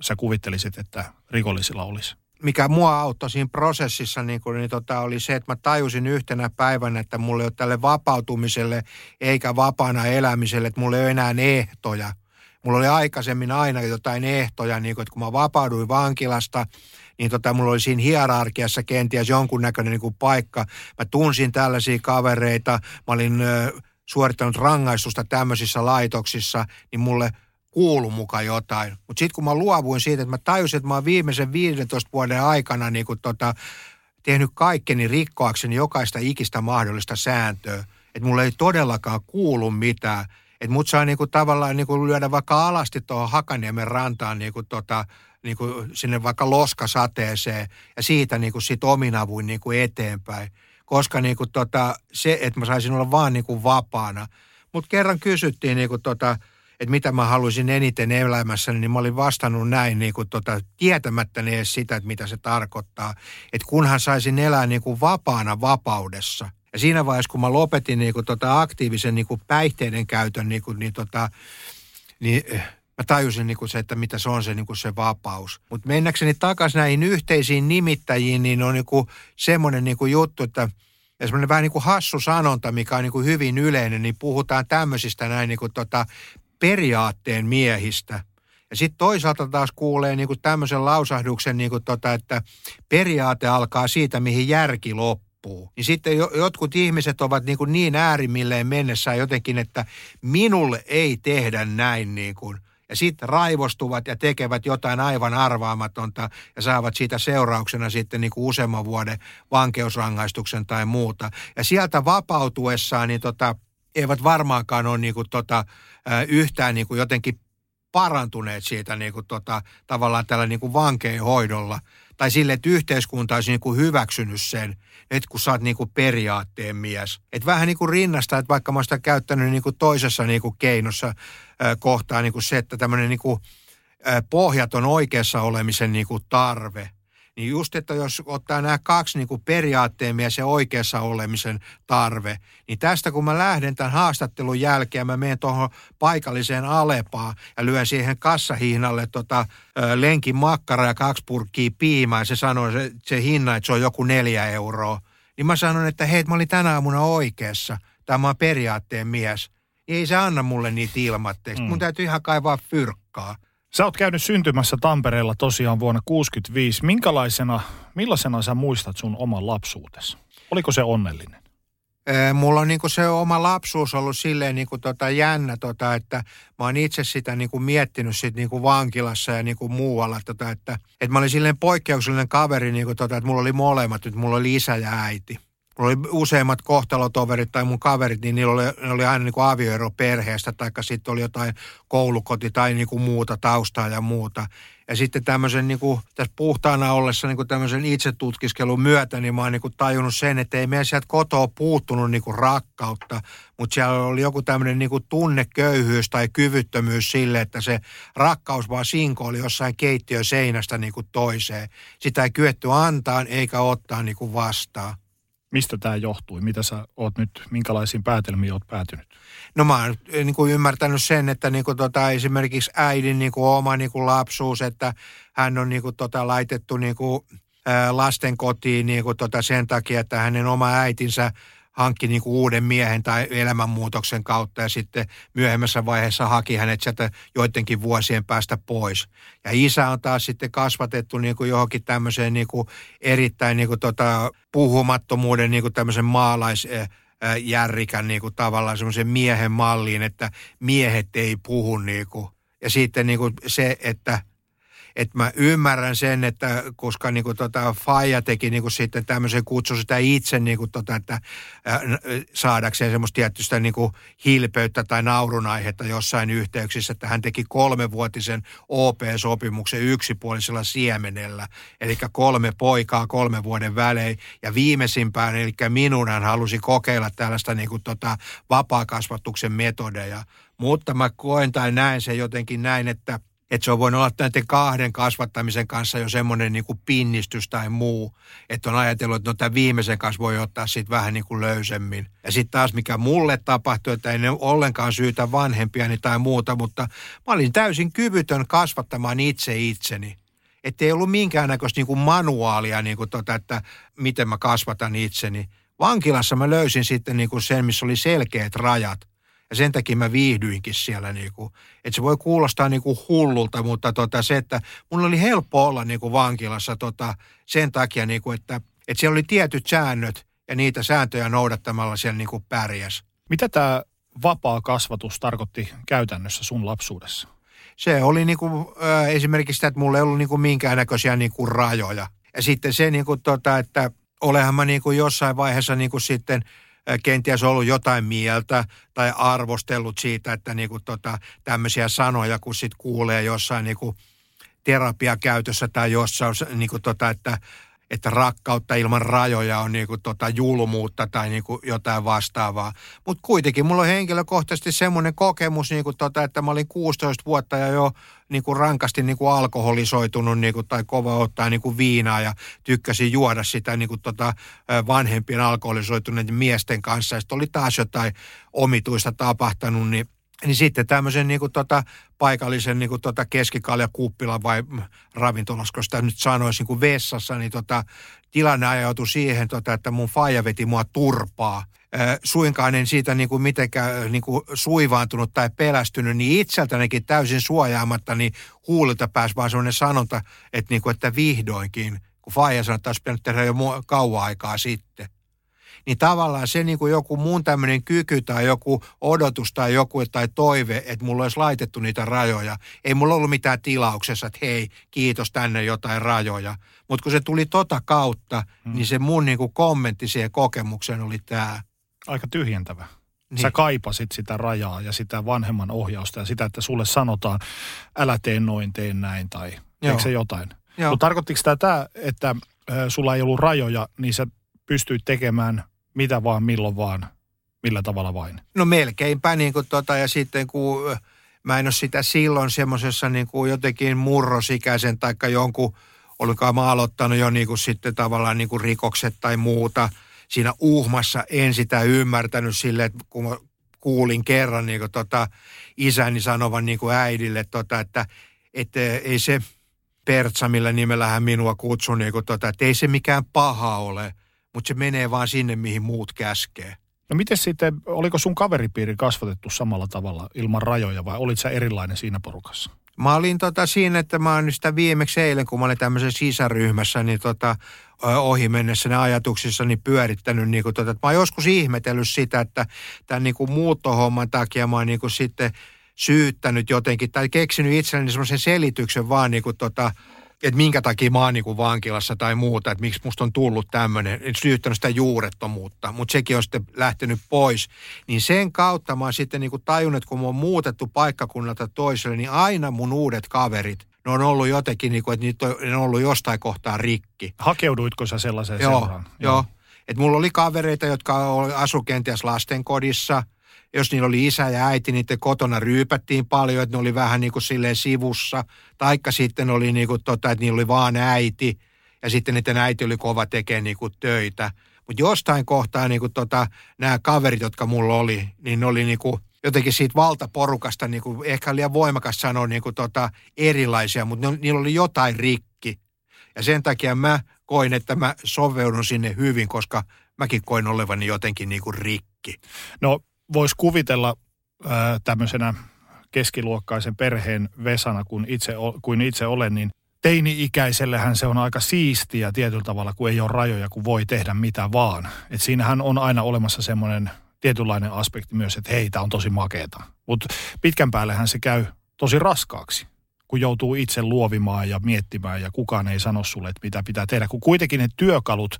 sä kuvittelisit, että rikollisilla olisi? Mikä mua auttoi siinä prosessissa niin kun, niin tota, oli se, että mä tajusin yhtenä päivänä, että mulla ei ole tälle vapautumiselle eikä vapaana elämiselle, että mulla ei ole enää ehtoja. Mulla oli aikaisemmin aina jotain ehtoja, niin kun, että kun mä vapauduin vankilasta, niin tota, mulla oli siinä hierarkiassa kenties jonkunnäköinen niin kuin paikka. Mä tunsin tällaisia kavereita, mä olin ö, suorittanut rangaistusta tämmöisissä laitoksissa, niin mulle kuului muka jotain. Mutta sitten kun mä luovuin siitä, että mä tajusin, että mä oon viimeisen viidentoista vuoden aikana niin kuin tota, tehnyt kaikkeni rikkoakseni jokaista ikistä mahdollista sääntöä. Että mulla ei todellakaan kuulu mitään. Että mut saa niin kuin tavallaan niin kuin lyödä vaikka alasti tuohon Hakaniemen rantaan niin kuin tota, niin kuin sinne vaikka loskasateeseen ja siitä niin kuin sit omin avuin niin kuin eteenpäin. Koska niin kuin tota, se, että mä saisin olla vaan niin kuin vapaana. Mutta kerran kysyttiin, niin kuin tota, että mitä mä haluaisin eniten elämässäni, niin mä olin vastannut näin niin kuin tota, tietämättäni edes sitä, että mitä se tarkoittaa. Että kunhan saisin elää niin kuin vapaana vapaudessa. Ja siinä vaiheessa, kun mä lopetin niin kuin tota, aktiivisen niin kuin päihteiden käytön, niin, kuin, niin, tota, niin mä tajusin niin kuin se, että mitä se on se, niin kuin se vapaus. Mutta mennäkseni takaisin näihin yhteisiin nimittäjiin, niin on niin kuin semmoinen niin kuin juttu, että ja semmoinen vähän niin kuin hassu sanonta, mikä on niin kuin hyvin yleinen, niin puhutaan tämmöisistä näin niin kuin tota, periaatteen miehistä. Ja sitten toisaalta taas kuulee niin kuin tämmöisen lausahduksen, niin kuin tota, että periaate alkaa siitä, mihin järki loppuu. loppuu. Niin sitten jotkut ihmiset ovat niin, kuin niin äärimmilleen mennessään jotenkin, että minulle ei tehdä näin niin kuin. Ja sitten raivostuvat ja tekevät jotain aivan arvaamatonta ja saavat siitä seurauksena sitten niin kuin useamman vuoden vankeusrangaistuksen tai muuta. Ja sieltä vapautuessaan niin tota, eivät varmaankaan ole niin kuin tota, yhtään niin kuin jotenkin parantuneet siitä niin kuin tota, tavallaan tällä niin kuin vankeinhoidolla. Tai sille, että yhteiskunta olisi niin kuin hyväksynyt sen, että kun sä oot niin kuin periaatteen mies. Että vähän niin kuin rinnastaa, että vaikka mä oon sitä käyttänyt niin kuin toisessa niin kuin keinossa äh, kohtaa niin kuin se, että tämmöinen niin kuin äh, pohjaton oikeassa olemisen niin kuin tarve. Niin just, että jos ottaa nämä kaksi niin kuin periaatteen mies ja oikeassa olemisen tarve, niin tästä kun mä lähden tämän haastattelun jälkeen, mä menen tuohon paikalliseen Alepaan ja lyön siihen kassahihnalle tota, lenkin makkaraa ja kaksi purkkiä piimää, ja se sanoo se, se hinna, että se on joku neljä euroa. Niin mä sanon, että hei, mä olin tänä aamuna oikeassa, tai mä oon periaatteen mies. Ei se anna mulle niitä ilmatteeksi, mm. mun täytyy ihan kaivaa fyrkkaa. Sä oot käynyt syntymässä Tampereella tosiaan vuonna tuhatyhdeksänsataakuusikymmentäviisi. Minkälaisena, millaisena sä muistat sun oman lapsuutesi? Oliko se onnellinen? Ee, mulla on niinku se oma lapsuus ollut silleen niinku tota jännä, tota, että mä oon itse sitä niinku miettinyt sit niinku vankilassa ja niinku muualla. Tota, että et mä olin silleen poikkeuksellinen kaveri, niinku tota, että mulla oli molemmat, että mulla oli isä ja äiti. Mulla oli useimmat kohtalotoverit tai mun kaverit, niin niillä oli, ne oli aina niin kuin avioero perheestä, taikka sitten oli jotain koulukoti tai niin kuin muuta taustaa ja muuta. Ja sitten tämmöisen niin kuin, tässä puhtaana ollessa niin kuin tämmöisen itsetutkiskelun myötä, niin mä oon niin kuin tajunnut sen, että ei meillä sieltä kotoa puuttunut niin kuin rakkautta, mutta siellä oli joku tämmöinen niin kuin tunneköyhyys tai kyvyttömyys sille, että se rakkaus vaan sinkoili jossain keittiön seinästä niin kuin toiseen. Sitä ei kyetty antaa eikä ottaa niin kuin vastaan. Mistä tämä johtui? Mitä sä oot nyt, minkälaisiin päätelmiin oot päätynyt? No mä oon niin kuin ymmärtänyt sen, että niin kuin tota, esimerkiksi äidin niin kuin oma niin kuin lapsuus, että hän on niin kuin tota, laitettu niin kuin, ää, lasten kotiin niin kuin tota, sen takia, että hänen oma äitinsä hankki niin kuin uuden miehen tai elämänmuutoksen kautta ja sitten myöhemmässä vaiheessa haki hänet sieltä joidenkin vuosien päästä pois. Ja isä on taas sitten kasvatettu niin kuin johonkin tämmöiseen niin kuin erittäin niin kuin tota puhumattomuuden niin kuin tämmöisen maalaisjärrikän niin kuin tavallaan semmoisen miehen malliin, että miehet ei puhu niin kuin. Ja sitten niin kuin se, että Että mä ymmärrän sen, että koska niinku tota faija teki niinku sitten tämmöisen kutsu sitä itse niinku tota, että saadakseen semmoista tietystä niinku hilpeyttä tai naurunaihetta jossain yhteyksissä, että hän teki kolmevuotisen O P-sopimuksen yksipuolisella siemenellä. Eli kolme poikaa kolme vuoden välein ja viimeisimpään, eli minun hän halusi kokeilla tällaista niinku tota vapaakasvatuksen metodeja. Mutta mä koen tai näen sen jotenkin näin, että Että se on voinut olla näiden kahden kasvattamisen kanssa jo semmoinen niin kuin pinnistys tai muu. Että on ajatellut, että no tämän viimeisen kanssa voi ottaa siitä vähän niin kuin löysemmin. Ja sitten taas mikä mulle tapahtui, että ei ne ollenkaan syytä vanhempiani tai muuta, mutta mä olin täysin kyvytön kasvattamaan itse itseni. Että ei ollut minkäännäköistä niin kuin manuaalia, niin kuin tota, että miten mä kasvatan itseni. Vankilassa mä löysin sitten niin kuin sen, missä oli selkeät rajat. Ja sen takia mä viihdyinkin siellä niinku, että se voi kuulostaa niinku hullulta, mutta tota se, että mun oli helppo olla niinku vankilassa tota sen takia niinku, että, että siellä oli tietyt säännöt ja niitä sääntöjä noudattamalla siellä niinku pärjäs. Mitä tämä vapaa kasvatus tarkoitti käytännössä sun lapsuudessa? Se oli niinku äh, esimerkiksi sitä, että mulla ei ollut niinku minkäännäköisiä niinku rajoja. Ja sitten se niinku tota, että olehan mä niinku jossain vaiheessa niinku sitten kenties ollut jotain mieltä tai arvostellut siitä, että niinku tota, tämmöisiä sanoja, kun sit kuulee jossain niinku terapiakäytössä tai jossain, niinku tota, että, että rakkautta ilman rajoja on niinku tota julmuutta tai niinku jotain vastaavaa. Mutta kuitenkin mulla on henkilökohtaisesti semmoinen kokemus, niinku tota, että mä olin kuusitoista vuotta ja jo niinku rankasti niinku alkoholisoitunut niinku, tai kova ottaa niinku viinaa ja tykkäsin juoda sitä niinku, tota, vanhempien alkoholisoituneiden miesten kanssa. Ja sitten oli taas jotain omituista tapahtunut, niin, niin sitten tämmöisen niinku, tota, paikallisen niinku, tota, keskikaljakuppilan vai ravintolasko sitä nyt sanoisi niinku vessassa, niin tota, tilanne ajautui siihen, tota, että mun faija veti mua turpaa. Suinkaan en siitä niin kuin mitenkään niin kuin suivaantunut tai pelästynyt, niin itseltänekin täysin suojaamatta, niin huulilta pääsi vaan sellainen sanonta, että, niin kuin, että vihdoinkin, kun faija sanoi, että olisi pitänyt tehdä jo kauan aikaa sitten. niin tavallaan se niin kuin joku muun tämmöinen kyky tai joku odotus tai joku tai toive, että mulla olisi laitettu niitä rajoja. Ei mulla ollut mitään tilauksessa, että hei, kiitos, tänne jotain rajoja. Mutta kun se tuli tota kautta, hmm. niin se mun niin kuin kommentti siihen kokemukseen oli tämä. Aika tyhjentävä. Niin. Sä kaipasit sitä rajaa ja sitä vanhemman ohjausta ja sitä, että sulle sanotaan, älä tee noin, tee näin tai teekö se jotain. Mutta tarkoittiko tämä, että sulla ei ollut rajoja, niin sä pystyit tekemään mitä vaan, milloin vaan, millä tavalla vain? No melkeinpä niin kuin tota, ja sitten kun mä en ole sitä silloin semmoisessa niin kuin jotenkin murrosikäisen tai jonkun, olinkaan mä aloittanut jo niin kuin sitten tavallaan niin kuin rikokset tai muuta. Siinä uhmassa en sitä ymmärtänyt silleen, että kun kuulin kerran niin kuin tota, isäni sanovan niin kuin äidille, tota, että et, ei se Pertsa, millä nimellä hän minua kutsui, niin kuin tota, että ei se mikään paha ole, mutta se menee vaan sinne, mihin muut käskee. No miten sitten, oliko sun kaveripiiri kasvatettu samalla tavalla ilman rajoja vai olit sä erilainen siinä porukassa? Mä olin tota siinä, että mä oon sitä viimeksi eilen, kun mä olin tämmöisessä sisäryhmässä, niin tota, ohi mennessä ne ajatuksissani pyörittänyt. Niin kuin tota, että mä oon joskus ihmetellyt sitä, että tämän niin kuin muuttohomman takia mä oon niin kuin sitten syyttänyt jotenkin tai keksinyt itselleni semmoisen selityksen vaan niin kuin tota, että minkä takia mä oon niin kuin vankilassa tai muuta, että miksi musta on tullut tämmöinen, en syyttänyt sitä juurettomuutta, mutta sekin on sitten lähtenyt pois. Niin sen kautta mä oon sitten niin kuin tajunnut, kun mä oon muutettu paikkakunnalta toiselle, niin aina mun uudet kaverit, ne on ollut jotenkin, niin kuin, että niitä on ollut jostain kohtaa rikki. Hakeuduitko sä sellaiseen joo, seuraan? Joo, joo. Että mulla oli kavereita, jotka asui kenties lastenkodissa. Jos niillä oli isä ja äiti, niiden kotona ryypättiin paljon, että ne oli vähän niin kuin silleen sivussa. Taikka sitten oli niin kuin tota, että niillä oli vaan äiti ja sitten niiden äiti oli kova tekemään niin kuin töitä. Mutta jostain kohtaa niin kuin tota, nämä kaverit, jotka mulla oli, niin ne oli niin kuin jotenkin siitä valtaporukasta, niin kuin, ehkä liian voimakas sanoa niin kuin tota, erilaisia, mutta ne, niillä oli jotain rikki. Ja sen takia mä koin, että mä soveudun sinne hyvin, koska mäkin koin olevani jotenkin niin kuin rikki. No. Voisi kuvitella ää, tämmöisenä keskiluokkaisen perheen Vesana, kun itse, kuin itse olen, niin teini-ikäisellähän se on aika siistiä tietyllä tavalla, kun ei ole rajoja, kun voi tehdä mitä vaan. Et siinähän on aina olemassa semmoinen tietynlainen aspekti myös, että hei, tämä on tosi makeeta. Mutta pitkän päällähän se käy tosi raskaaksi, kun joutuu itse luovimaan ja miettimään ja kukaan ei sano sulle, että mitä pitää tehdä. Kun kuitenkin ne työkalut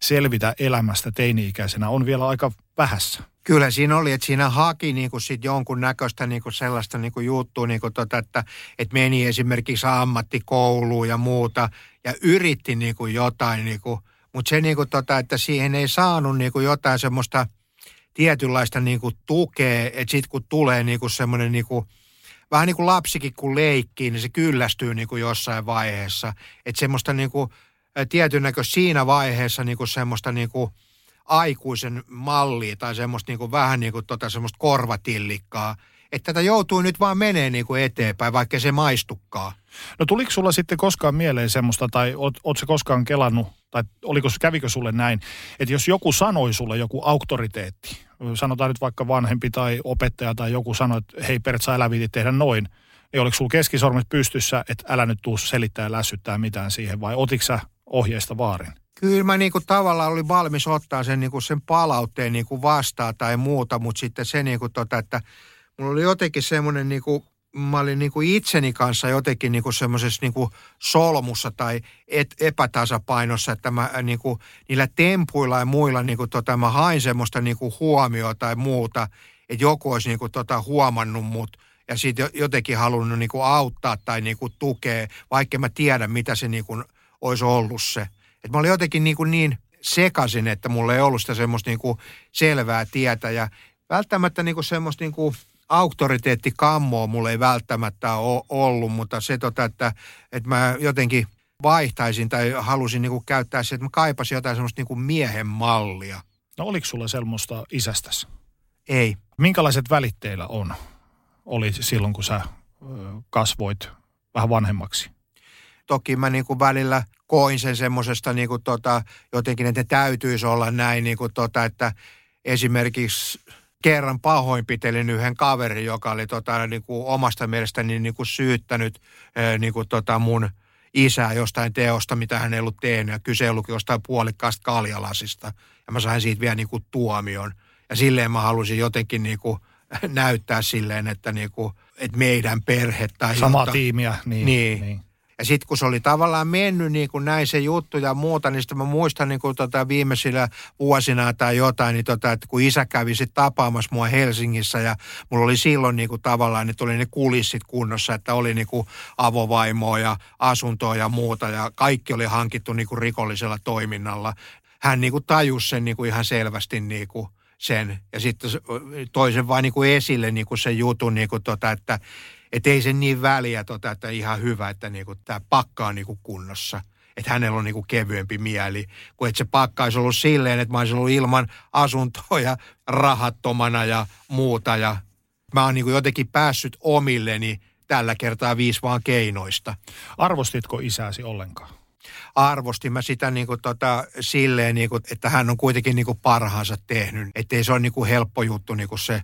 selvitä elämästä teini-ikäisenä on vielä aika vähässä. Kyllä siinä oli, että siinä haki niin kuin sit jonkun näköistä niin kuin sellaista niin kuin juttua, niin kuin tota, että, että meni esimerkiksi ammattikouluun ja muuta ja yritti niin kuin jotain, niin kuin, mutta se, niin kuin tota, että siihen ei saanut niin kuin jotain semmoista tietynlaista niin kuin tukea, että sitten kun tulee niin kuin semmoinen niin kuin, vähän niin kuin lapsikin kun leikkii, niin se kyllästyy niin kuin jossain vaiheessa, että semmoista niin kuin tietyn näköistä siinä vaiheessa niin kuin semmoista niin kuin aikuisen mallia tai semmoista niin kuin vähän niin kuin tota semmoista korvatillikkaa, että tätä joutuu nyt vaan menee niin kuin eteenpäin, vaikka se maistukkaa. No tuliko sulla sitten koskaan mieleen semmoista, tai oot, oot sä koskaan kelannut, tai oliko, kävikö sulle näin, että jos joku sanoi sulle joku auktoriteetti, sanotaan nyt vaikka vanhempi tai opettaja tai joku sanoi, että hei Pertsa, älä viiti tehdä noin, niin oliko sulla keskisormet pystyssä, että älä nyt tuu selittää ja lässyttää mitään siihen, vai otitko sä ohjeista vaarin? Kyllä mä niinku tavallaan olin valmis ottaa sen, niinku sen palautteen niinku vastaan tai muuta, mutta sitten se niinku tota, että mulla oli jotenkin semmoinen, niinku, mä olin niinku itseni kanssa jotenkin niinku semmoisessa niinku solmussa tai et, epätasapainossa, että mä niinku niillä tempuilla ja muilla niinku tota, mä hain semmoista niinku huomioon tai muuta, että joku olisi niinku tota huomannut mut ja sitten jotenkin halunnut niinku auttaa tai niinku tukea, vaikka mä tiedän mitä se niinku olisi ollut se. Että mä olin jotenkin niin, niin sekaisin, että mulla ei ollut sitä semmoista niin kuin selvää tietä. Ja välttämättä niin kuin semmoista niin kuin auktoriteettikammoa mulla ei välttämättä ole ollut, mutta se, tota, että, että mä jotenkin vaihtaisin tai halusin niin kuin käyttää se, että mä kaipasin jotain semmoista niin kuin miehen mallia. No oliko sulla semmoista isästäsi? Ei. Minkälaiset välit teillä on? Oli silloin, kun sä kasvoit vähän vanhemmaksi? Toki mä niin kuin välillä koin sen semmoisesta niin kuin tota, jotenkin, että ne täytyisi olla näin, niin kuin tota, että esimerkiksi kerran pahoinpitelin yhden kaverin, joka oli tota, niin kuin omasta mielestäni niin kuin syyttänyt niin kuin tota mun isää jostain teosta, mitä hän ei ollut tehnyt, ja kyse ei ollut jostain puolikkaasta kaljalasista, ja mä sain siitä vielä niin kuin tuomion. Ja silleen mä halusin jotenkin niin kuin näyttää silleen, että, niin kuin, että meidän perhe tai samaa tiimiä, niin, niin. niin. Ja sitten kun se oli tavallaan mennyt niin kuin näin se juttu ja muuta, niin sitten mä muistan niin kuin tota viimeisillä vuosina tai jotain, niin tota, että kun isä kävi sitten tapaamassa mua Helsingissä ja mulla oli silloin niin kuin tavallaan, niin tuli ne kulissit kunnossa, että oli niin kuin avovaimoa ja asuntoa ja muuta ja kaikki oli hankittu niin kuin rikollisella toiminnalla. Hän niin kuin tajusi sen niin kuin ihan selvästi niin kuin sen ja sitten toisen vaan niin kuin esille niin kuin sen jutun, niin kuin tota, että että ei sen niin väliä, tota, että ihan hyvä, että niinku, tämä pakka on niinku kunnossa. Että hänellä on niinku kevyempi mieli, kun että se pakka olisi ollut silleen, että mä olisin ollut ilman asuntoa ja rahattomana ja muuta. Ja mä oon niinku jotenkin päässyt omilleni tällä kertaa viisi vaan keinoista. Arvostitko isäsi ollenkaan? Arvostin mä sitä niinku, tota, silleen, niinku, että hän on kuitenkin niinku parhaansa tehnyt. Että ei se ole niinku helppo juttu niinku se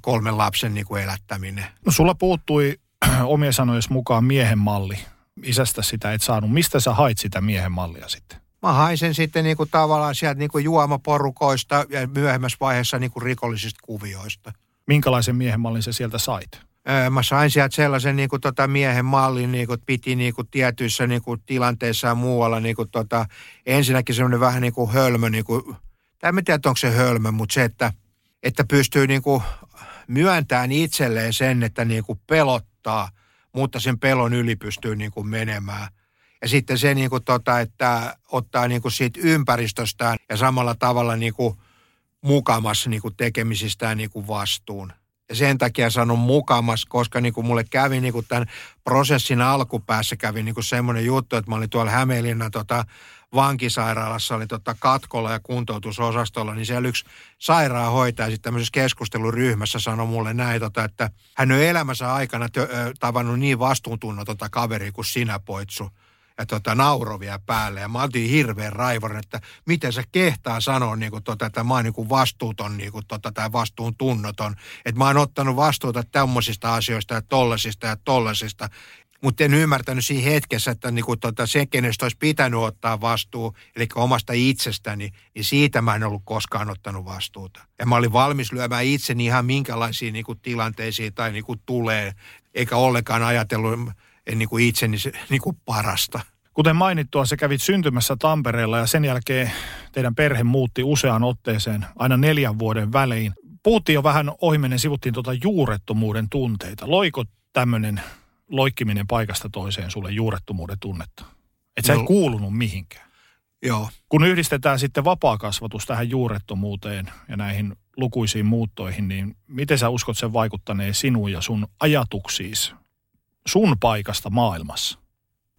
kolmen lapsen niin kuin elättäminen. No sulla puuttui omien sanojen mukaan miehen malli. Isästä sitä et saanut. Mistä sä hait sitä miehen mallia sitten? Mä hain sen sitten niin kuin tavallaan sieltä niin kuin juomaporukoista ja myöhemmässä vaiheessa niin kuin rikollisista kuvioista. Minkälaisen miehen mallin sä sieltä sait? Mä sain sieltä sellaisen niin kuin tota miehen mallin, niin kuin piti niin kuin tietyissä niin kuin tilanteissa ja muualla. Niin kuin tota, ensinnäkin semmoinen vähän niin kuin hölmö. Niin kuin, tai mä tiedän, onko se hölmö, mutta se, että, että pystyy niin kuin myöntämään itselleen sen, että niinku pelottaa, mutta sen pelon yli pystyy niinku menemään. Ja sitten se, niinku tota, että ottaa niinku siitä ympäristöstään ja samalla tavalla niinku mukamas niinku tekemisistään niinku vastuun. Ja sen takia sanon mukamas, koska niinku mulle kävi niinku tämän prosessin alkupäässä kävi niinku semmoinen juttu, että mä olin tuolla Hämeenlinnan tota, vankisairaalassa oli tota katkolla ja kuntoutusosastolla, niin siellä yksi sairaanhoitaja sitten tämmöisessä keskusteluryhmässä sanoi mulle näin, tota, että hän on elämänsä aikana tö, ö, tavannut niin vastuuntunnotonta kaveria kuin sinä, Poitsu, ja tota, nauro vielä päälle. Ja mä oltiin hirveän raivon, että miten sä kehtaa sanoa, niin kuin, tota, että mä oon niin kuin vastuuton niin kuin, tota, tai vastuuntunnoton, että mä oon ottanut vastuuta tämmöisistä asioista ja tollasista ja tollasista. Mutta en ymmärtänyt siinä hetkessä, että niinku tota se, kenestä olisi pitänyt ottaa vastuu, eli omasta itsestäni, niin siitä mä en ollut koskaan ottanut vastuuta. Ja mä olin valmis lyömään itseni ihan minkälaisiin niinku tilanteisiin tai niinku tulee, eikä ollenkaan ajatellut niinku itseni niinku parasta. Kuten mainittua, sä kävit syntymässä Tampereella ja sen jälkeen teidän perhe muutti useaan otteeseen aina neljän vuoden välein. Puhuttiin jo vähän ohimennen, sivuttiin tuota juurettomuuden tunteita. Loiko tämmöinen loikkiminen paikasta toiseen sulle juurettomuuden tunnetta? Että sä no, et kuulunut mihinkään. Joo. Kun yhdistetään sitten vapaakasvatus tähän juurettomuuteen ja näihin lukuisiin muuttoihin, niin miten sä uskot sen vaikuttaneen sinuun ja sun ajatuksiis sun paikasta maailmassa?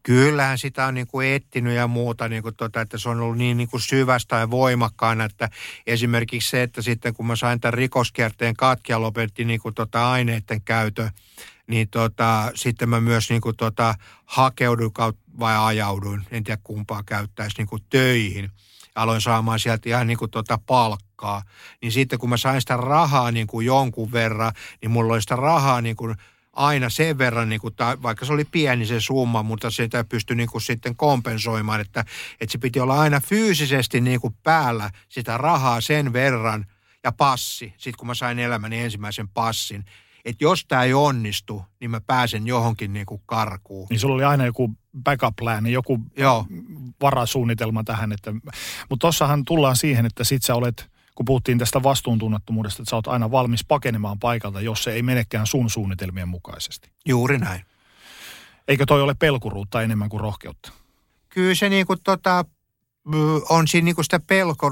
Kyllähän sitä on niin kuin etsinyt ja muuta, niin kuin tota, että se on ollut niin, niin kuin syvästä ja voimakkaana, että esimerkiksi se, että sitten kun mä sain tämän rikoskierteen katki ja lopetin niin kuin tota aineiden käytön, niin tota, sitten mä myös niin kuin tota, hakeuduin vai ajauduin, en tiedä kumpaa käyttäisi, niin kuin töihin. Aloin saamaan sieltä ihan niin kuin tota palkkaa. Niin sitten kun mä sain sitä rahaa niin kuin jonkun verran, niin mulla oli sitä rahaa niin kuin aina sen verran, niin kuin, vaikka se oli pieni se summa, mutta sitä pystyi niin kuin sitten kompensoimaan, että, että se piti olla aina fyysisesti niin kuin päällä sitä rahaa sen verran ja passi. Sitten kun mä sain elämäni ensimmäisen passin, että jos tämä ei onnistu, niin mä pääsen johonkin niin kuin karkuun. Niin sulla oli aina joku backup plan, joku Joo. varasuunnitelma tähän. Että, mutta tossahan tullaan siihen, että sit sä olet, kun puhuttiin tästä vastuuntunnottomuudesta, että sä oot aina valmis pakenemaan paikalta, jos se ei menekään sun suunnitelmien mukaisesti. Juuri näin. Eikö toi ole pelkuruutta enemmän kuin rohkeutta? Kyllä se niin kuin tota, on siinä niin kuin sitä pelko,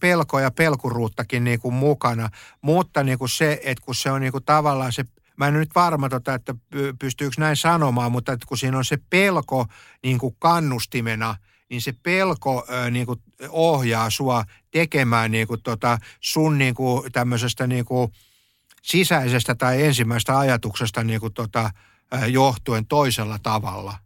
pelkoa ja pelkuruuttakin niin kuin mukana, mutta niin kuin se, että kun se on niin kuin tavallaan se, mä en nyt varma, tota, että pystyykö näin sanomaan, mutta että kun siinä on se pelko niin kuin kannustimena, niin se pelko äh, niinku, ohjaa sua tekemään niinku, tota, sun niinku, tämmöisestä niinku, sisäisestä tai ensimmäisestä ajatuksesta niinku, tota, äh, johtuen toisella tavalla.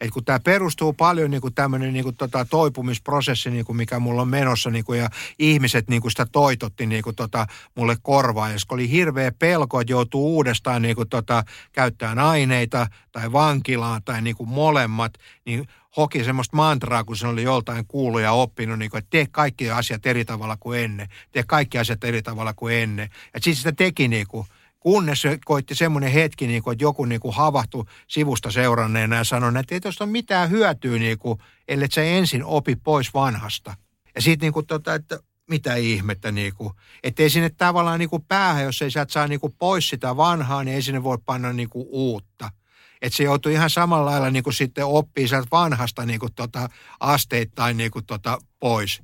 että kun tämä perustuu paljon niin kuin tämmöinen niin kuin tota toipumisprosessi, niin kuin mikä mulla on menossa, niin kuin, ja ihmiset niin kuin sitä toitotti niin kuin tota mulle korvaan. Ja se oli hirveä pelko, että joutuu uudestaan niin kuin tota käyttämään aineita tai vankilaan tai niin kuin molemmat, niin hoki semmoista mantraa, kun se oli joltain kuullut ja oppinut, niin kuin, että tee kaikki asiat eri tavalla kuin ennen. Tee kaikki asiat eri tavalla kuin ennen. Ja sitten sitä teki niin kuin, kunnes koitti semmoinen hetki, niin kuin, että joku niin kuin havahtui sivusta seuranneena ja sanoi, että ei tuosta ole mitään hyötyä, niin kuin, ellei sä ensin opi pois vanhasta. Ja sitten niin kuin tota, että mitä ihmettä, niin kuin, että ei sinne tavallaan niin kuin päähän, jos ei sä saa niin kuin pois sitä vanhaa, niin ei sinne voi panna niin kuin uutta. Että se joutuu ihan samalla lailla niin kuin sitten oppii sieltä vanhasta niin kuin tota, asteittain niin kuin tota, pois.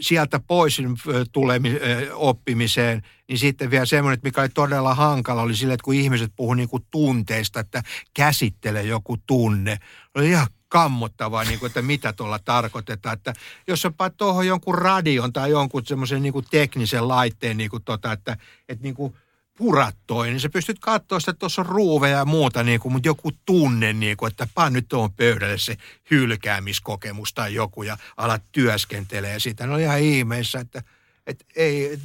Sieltä pois tule, oppimiseen, niin sitten vielä semmoinen, mikä oli todella hankala, oli sille, että kun ihmiset puhuivat niin kuin tunteista, että käsittele joku tunne. Oli ihan kammottavaa, niin kuin, että mitä tuolla tarkoitetaan. Että jos sä paat tuohon jonkun radion tai jonkun semmoisen niin kuin teknisen laitteen, niin kuin tota, että, että niin kuin purat toi, niin sä pystyt katsoa sitä, että tuossa on ruuveja ja muuta, niin kuin, mutta joku tunne, niin kuin, että paan nyt tuohon pöydälle se hylkäämiskokemus tai joku ja alat työskentelee sitä. No ihan ihmeessä, että, että ei, et,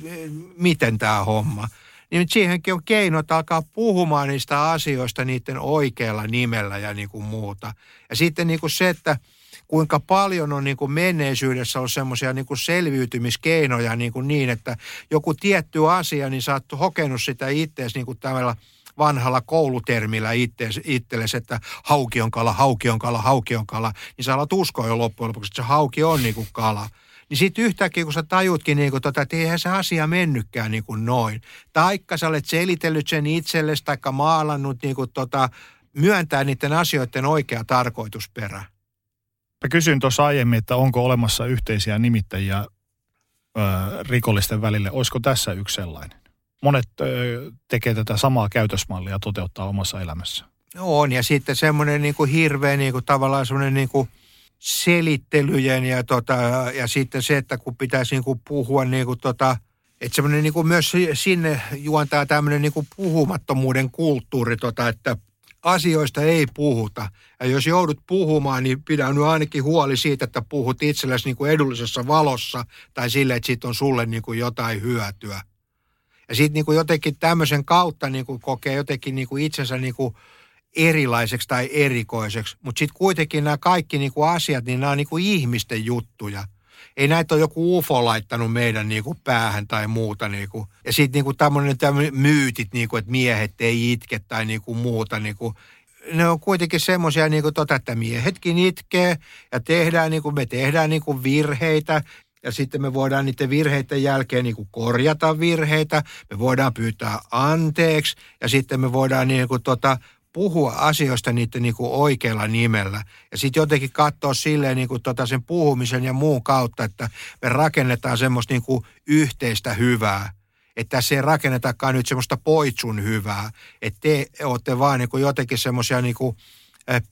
miten tämä homma. Niin siihenkin on keino, että alkaa puhumaan niistä asioista niiden oikealla nimellä ja niin kuin muuta. Ja sitten niin kuin se, että kuinka paljon on niin kuin menneisyydessä ollut semmoisia niin kuin selviytymiskeinoja niin, kuin niin, että joku tietty asia, niin sä oot hokenut sitä itseäsi niin kuin tämmöllä vanhalla koulutermillä itsellesi, että hauki on kala, hauki on kala, hauki on kala, niin sä alat uskoa jo loppujen lopuksi, että se hauki on niin kuin kala. Niin sitten yhtäkkiä, kun sä tajutkin, niin kun tota, että eihän se asia mennytkään niin kuin noin. Taikka sä olet selitellyt sen itsellesi, taikka maalannut niin kuin tota, myöntää niiden asioiden oikea tarkoitusperä. Mä kysyin tuossa aiemmin, että onko olemassa yhteisiä nimittäjiä ö, rikollisten välille. Olisiko tässä yksi sellainen? Monet ö, tekee tätä samaa käytösmallia toteuttaa omassa elämässä. On, ja sitten semmoinen niin kuin hirveä niin kuin, tavallaan semmoinen niin kuin selittelyjen ja, tota, ja sitten se, että kun pitäisi niin kuin puhua niin kuin tota, että semmoinen niin kuin myös sinne juontaa tämmöinen niin kuin puhumattomuuden kulttuuri, tota, että asioista ei puhuta. Ja jos joudut puhumaan, niin pidä nyt ainakin huoli siitä, että puhut itsellesi niin kuin edullisessa valossa tai sille, että siitä on sulle niin kuin jotain hyötyä. Ja sitten niin kuin jotenkin tämmöisen kautta niin kuin kokee jotenkin niin kuin itsensä niin kuin erilaiseksi tai erikoiseksi. Mutta sitten kuitenkin nämä kaikki niin kuin asiat, niin nämä on niin kuin ihmisten juttuja. Ei näitä ole joku U F O laittanut meidän niin kuin päähän tai muuta. Niin kuin. Ja sitten niin tämmöinen myytit, niin kuin, että miehet ei itke tai niin kuin muuta. Niin kuin. Ne on kuitenkin semmoisia, niin kuin, että miehetkin itkee ja tehdään, niin kuin, me tehdään niin kuin virheitä. Ja sitten me voidaan niiden virheiden jälkeen niin kuin korjata virheitä. Me voidaan pyytää anteeksi ja sitten me voidaan niin kuin, tota, puhua asioista niiden niin kuin oikealla nimellä. Ja sitten jotenkin katsoa silleen niin kuin tota sen puhumisen ja muun kautta, että me rakennetaan semmoista niin kuin yhteistä hyvää. Että tässä ei rakennetakaan nyt semmoista poitsun hyvää. Että te olette vaan niin kuin jotenkin semmoisia niin kuin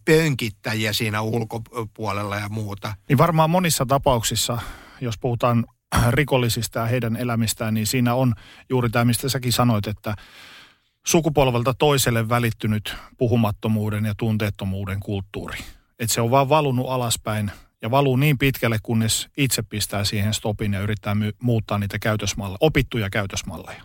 pönkittäjiä siinä ulkopuolella ja muuta. Niin varmaan monissa tapauksissa, jos puhutaan rikollisista ja heidän elämistään, niin siinä on juuri tämä, mistä säkin sanoit, että sukupolvelta toiselle välittynyt puhumattomuuden ja tunteettomuuden kulttuuri. Että se on vaan valunut alaspäin ja valuu niin pitkälle, kunnes itse pistää siihen stopin ja yrittää my- muuttaa niitä käytösmalleja, opittuja käytösmalleja.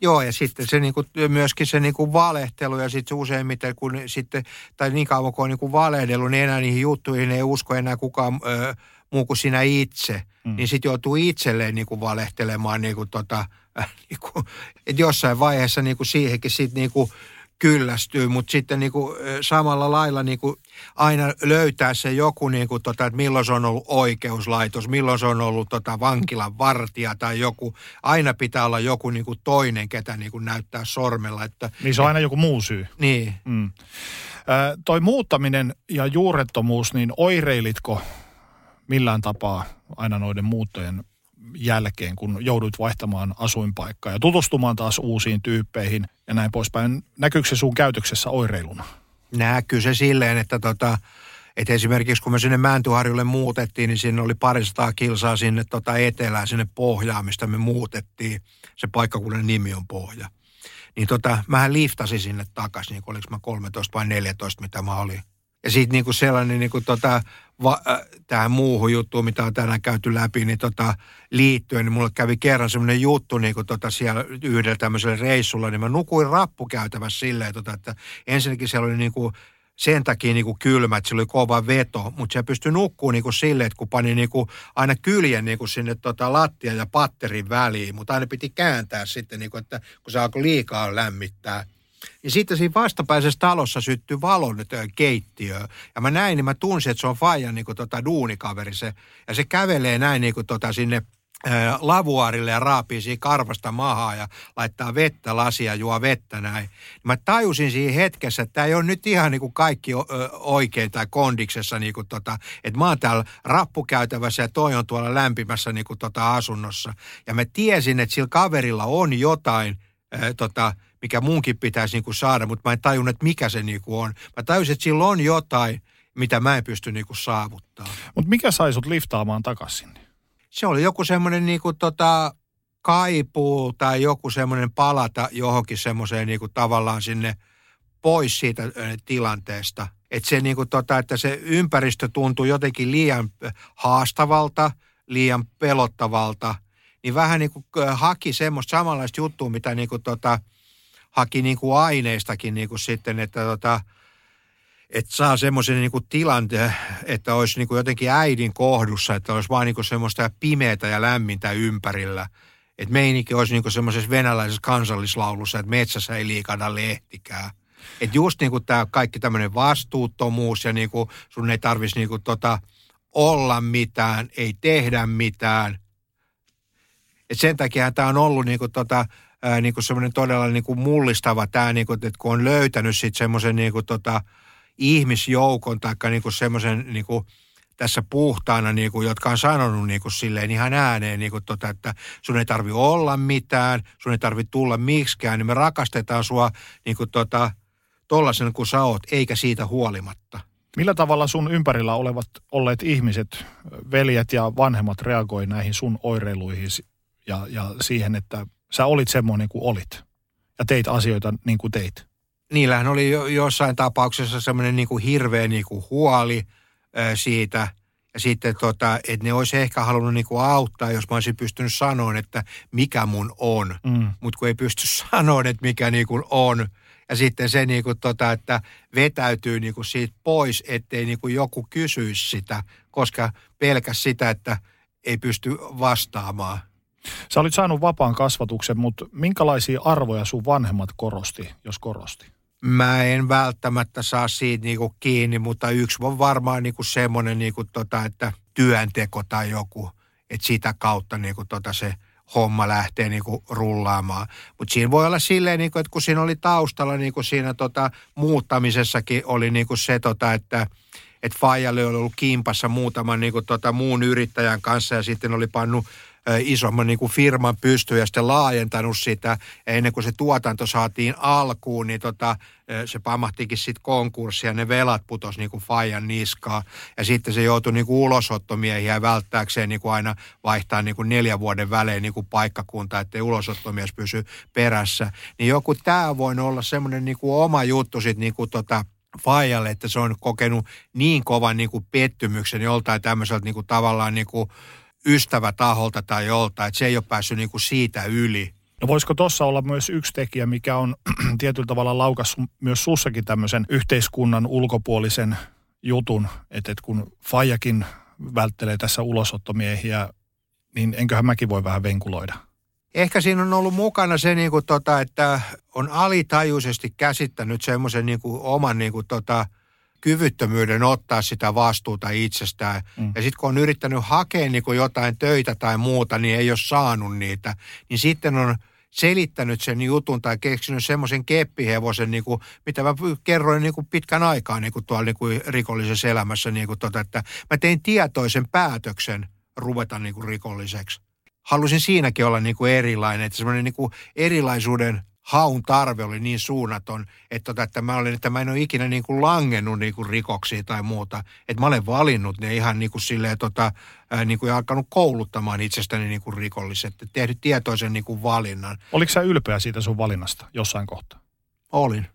Joo, ja sitten se niinku, myöskin se niinku valehtelu ja sitten useimmiten, kun sitten, tai niin kauan kuin on niinku valehdellut, niin enää niihin juttuihin ei usko enää kukaan ö, muu kuin sinä itse. Mm. Niin sitten joutuu itselleen niinku valehtelemaan niinku tota... Niinku, että jossain vaiheessa niinku siihenkin sit niinku kyllästyy, mutta sitten niinku samalla lailla niinku aina löytää se joku, niinku tota, että milloin se on ollut oikeuslaitos, milloin se on ollut tota vankilan vartija tai joku. Aina pitää olla joku niinku toinen, ketä niinku näyttää sormella. Että, niin se on aina joku muu syy. Niin. Mm. Äh, toi muuttaminen ja juurettomuus, niin oireilitko millään tapaa aina noiden muuttojen jälkeen, kun joudut vaihtamaan asuinpaikkaa ja tutustumaan taas uusiin tyyppeihin ja näin poispäin. Näkyykö se sun käytöksessä oireiluna? Näkyy se silleen, että, tota, että esimerkiksi kun me sinne Mäntyharjulle muutettiin, niin sinne oli parisataa kilsaa sinne tota etelään, sinne Pohjaan, mistä me muutettiin. Se paikkakunnan nimi on Pohja. Niin tota, mähän liftasin sinne takaisin, niin oliko mä kolmetoista vai neljätoista, mitä mä olin. Ja sitten niinku sellainen niinku tota, va, äh, tähän muuhun juttuun, mitä on tänään käyty läpi, niin tota, liittyen, niin mulle kävi kerran semmoinen juttu niinku tota, siellä yhdellä tämmöisellä reissulla, niin mä nukuin rappukäytävässä silleen, tota, että ensinnäkin siellä oli niinku sen takia niinku kylmä, että sillä oli kova veto, mutta se pystyi nukkumaan niinku silleen, että kun pani niinku aina kyljen niinku sinne tota lattian ja patterin väliin, mutta aina piti kääntää sitten, niinku, että kun se alkoi liikaa lämmittää. Ja sitten siinä vastapäisessä talossa syttyi valon keittiöön. Ja mä näin, niin mä tunsin, että se on faijan niinku tota duunikaveri. Se, ja se kävelee näin niinku tota sinne ää, lavuarille ja raapii siinä karvasta mahaa ja laittaa vettä lasia, juo vettä näin. Mä tajusin siinä hetkessä, että tämä ei ole nyt ihan niinku kaikki o- oikein tai kondiksessa. Niinku tota, että mä oon täällä rappukäytävässä ja toi on tuolla lämpimässä niinku tota asunnossa. Ja mä tiesin, että sillä kaverilla on jotain ää, tota... mikä munkin pitäisi niinku saada, mutta mä en tajunnut, että mikä se niinku on. Mä tajusin, että sillä on jotain, mitä mä en pysty niinku saavuttamaan. Mutta mikä sai sut liftaamaan takaisin? Se oli joku semmoinen niinku tota, kaipuu tai joku semmoinen palata johonkin semmoiseen niinku tavallaan sinne pois siitä tilanteesta. Että se, niinku tota, että se ympäristö tuntuu jotenkin liian haastavalta, liian pelottavalta. Niin vähän niinku haki semmoista samanlaista juttua, mitä niinku tota... haki niin kuin aineistakin niin kuin sitten, että, tota, että saa semmoisen niin kuin tilanteen, että olisi niin kuin jotenkin äidin kohdussa, että olisi vaan niin kuin semmoista pimeätä ja lämmintä ympärillä. Että meininki olisi niin kuin semmoisessa venäläisessä kansallislaulussa, että metsässä ei liikahda lehtikään. Että just niin kuin tämä kaikki tämmöinen vastuuttomuus ja niin kuin sun ei tarvitsisi niin kuin tota olla mitään, ei tehdä mitään. Et sen takia tämä on ollut niin kuin tota... Ää, niin kuin semmoinen todella niin kuin mullistava tämä, niin kuin, että kun on löytänyt sitten semmoisen niin kuin tota, ihmisjoukon tai niin kuin semmoisen niin kuin tässä puhtaana, niin kuin, jotka on sanonut niin kuin silleen ihan ääneen, niin kuin, tota, että sun ei tarvitse olla mitään, sun ei tarvitse tulla miksikään, niin me rakastetaan sua niin kuin tota, tollaisen kuin sä oot, eikä siitä huolimatta. Millä tavalla sun ympärillä olevat olleet ihmiset, veljet ja vanhemmat reagoi näihin sun oireiluihin ja, ja siihen, että sä olit semmoinen kuin olit ja teit asioita niin kuin teit. Niillähän oli jo, jossain tapauksessa semmoinen niin kuin hirveä niin kuin huoli ö, siitä. Ja sitten, tota, että ne olisi ehkä halunnut niin kuin auttaa, jos mä olisin pystynyt sanoa, että mikä mun on. Mm. Mutta kun ei pysty sanoa, että mikä niin kuin on. Ja sitten se, niin kuin, tota, että vetäytyy niin kuin siitä pois, ettei niin kuin joku kysyisi sitä, koska pelkäs sitä, että ei pysty vastaamaan. Sä olit saanut vapaan kasvatuksen, mutta minkälaisia arvoja sun vanhemmat korosti, jos korosti? Mä en välttämättä saa siitä niinku kiinni, mutta yksi on varmaan niinku semmoinen, niinku tota, että työnteko tai joku, että sitä kautta niinku tota se homma lähtee niinku rullaamaan. Mutta siinä voi olla silleen, niinku, että kun siinä oli taustalla, niinku siinä tota, muuttamisessakin oli niinku se, tota, että... että faijalle oli ollut kimpassa muutaman niin kuin, tota, muun yrittäjän kanssa ja sitten oli pannut ö, isomman niin kuin firman pystyyn ja sitten laajentanut sitä. Ja ennen kuin se tuotanto saatiin alkuun, niin tota, ö, se pamahtikin sitten konkurssia ja ne velat putosi niin kuin faijan niskaan. Ja sitten se joutui niin kuin ulosottomiehiä välttääkseen niin kuin aina vaihtaa niin kuin neljän vuoden välein niin kuin paikkakunta, ettei ulosottomies pysy perässä. Niin joku tämä voi olla semmoinen niin kuin oma juttu sitten niin kuin tota... faijalle, että se on kokenut niin kovan niin kuin pettymyksen joltain tämmöiseltä niin kuin tavallaan niin kuin ystävätaholta tai joltain, että se ei ole päässyt niin kuin siitä yli. No voisiko tuossa olla myös yksi tekijä, mikä on tietyllä tavalla laukassut myös sussakin tämmöisen yhteiskunnan ulkopuolisen jutun, että et kun faijakin välttelee tässä ulosottomiehiä, niin enköhän mäkin voi vähän venkuloida? Ehkä siinä on ollut mukana se, niin kuin, tota, että on alitajuisesti käsittänyt semmoisen niin kuin, oman niin kuin, tota, kyvyttömyyden ottaa sitä vastuuta itsestään. Mm. Ja sitten kun on yrittänyt hakea niin kuin, jotain töitä tai muuta, niin ei ole saanut niitä. Niin sitten on selittänyt sen jutun tai keksinyt semmoisen keppihevosen, niin kuin, mitä mä kerroin niin kuin, pitkän aikaa niin kuin, tuolla niin kuin, rikollisessa elämässä, niin kuin, tota, että mä tein tietoisen päätöksen ruveta niin kuin, rikolliseksi. Halusin siinäkin olla niin kuin erilainen, että semmoinen niin kuin erilaisuuden haun tarve oli niin suunnaton, että, että, mä, olin, että mä en ole ikinä niin kuin langennut niin kuin rikoksiin tai muuta. Että mä olen valinnut ne ihan niin kuin silleen, tota, niin kuin alkanut kouluttamaan itsestäni niin kuin rikolliset, tehnyt tietoisen niin kuin valinnan. Oliko sä ylpeä siitä sun valinnasta jossain kohtaa? Olin.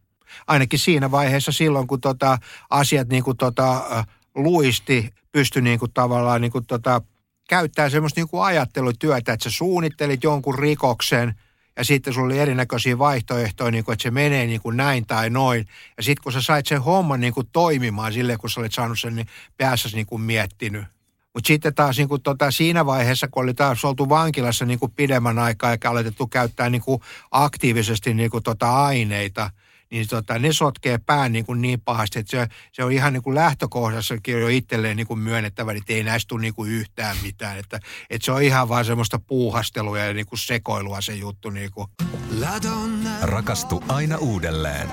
Ainakin siinä vaiheessa silloin, kun tota asiat niin kuin tota luisti, pystyi niin kuin tavallaan niin kuin tota käyttää semmoista niin kuin ajattelutyötä, että sä suunnittelit jonkun rikoksen ja sitten sulla oli erinäköisiä vaihtoehtoja, niin kuin, että se menee niin kuin näin tai noin. Ja sitten kun sä sait sen homman niin kuin toimimaan silleen, kun sä olet saanut sen, niin päässäsi niin kuin miettinyt. Mutta sitten taas niin kun, tota, siinä vaiheessa, kun oli taas oltu vankilassa niin kun pidemmän aikaa eikä aletettu käyttää niin kun aktiivisesti niin kun, tota, aineita, niin tota, ne sotkee pään niin, kun niin pahasti, että se, se on ihan niin kun lähtökohdassakin jo itselleen niin kun myönnettävä, että ei näistä tule niin kun yhtään mitään. Että, että se on ihan vaan semmoista puuhastelua ja niin kun sekoilua se juttu. Niin kun. Rakastu aina uudelleen.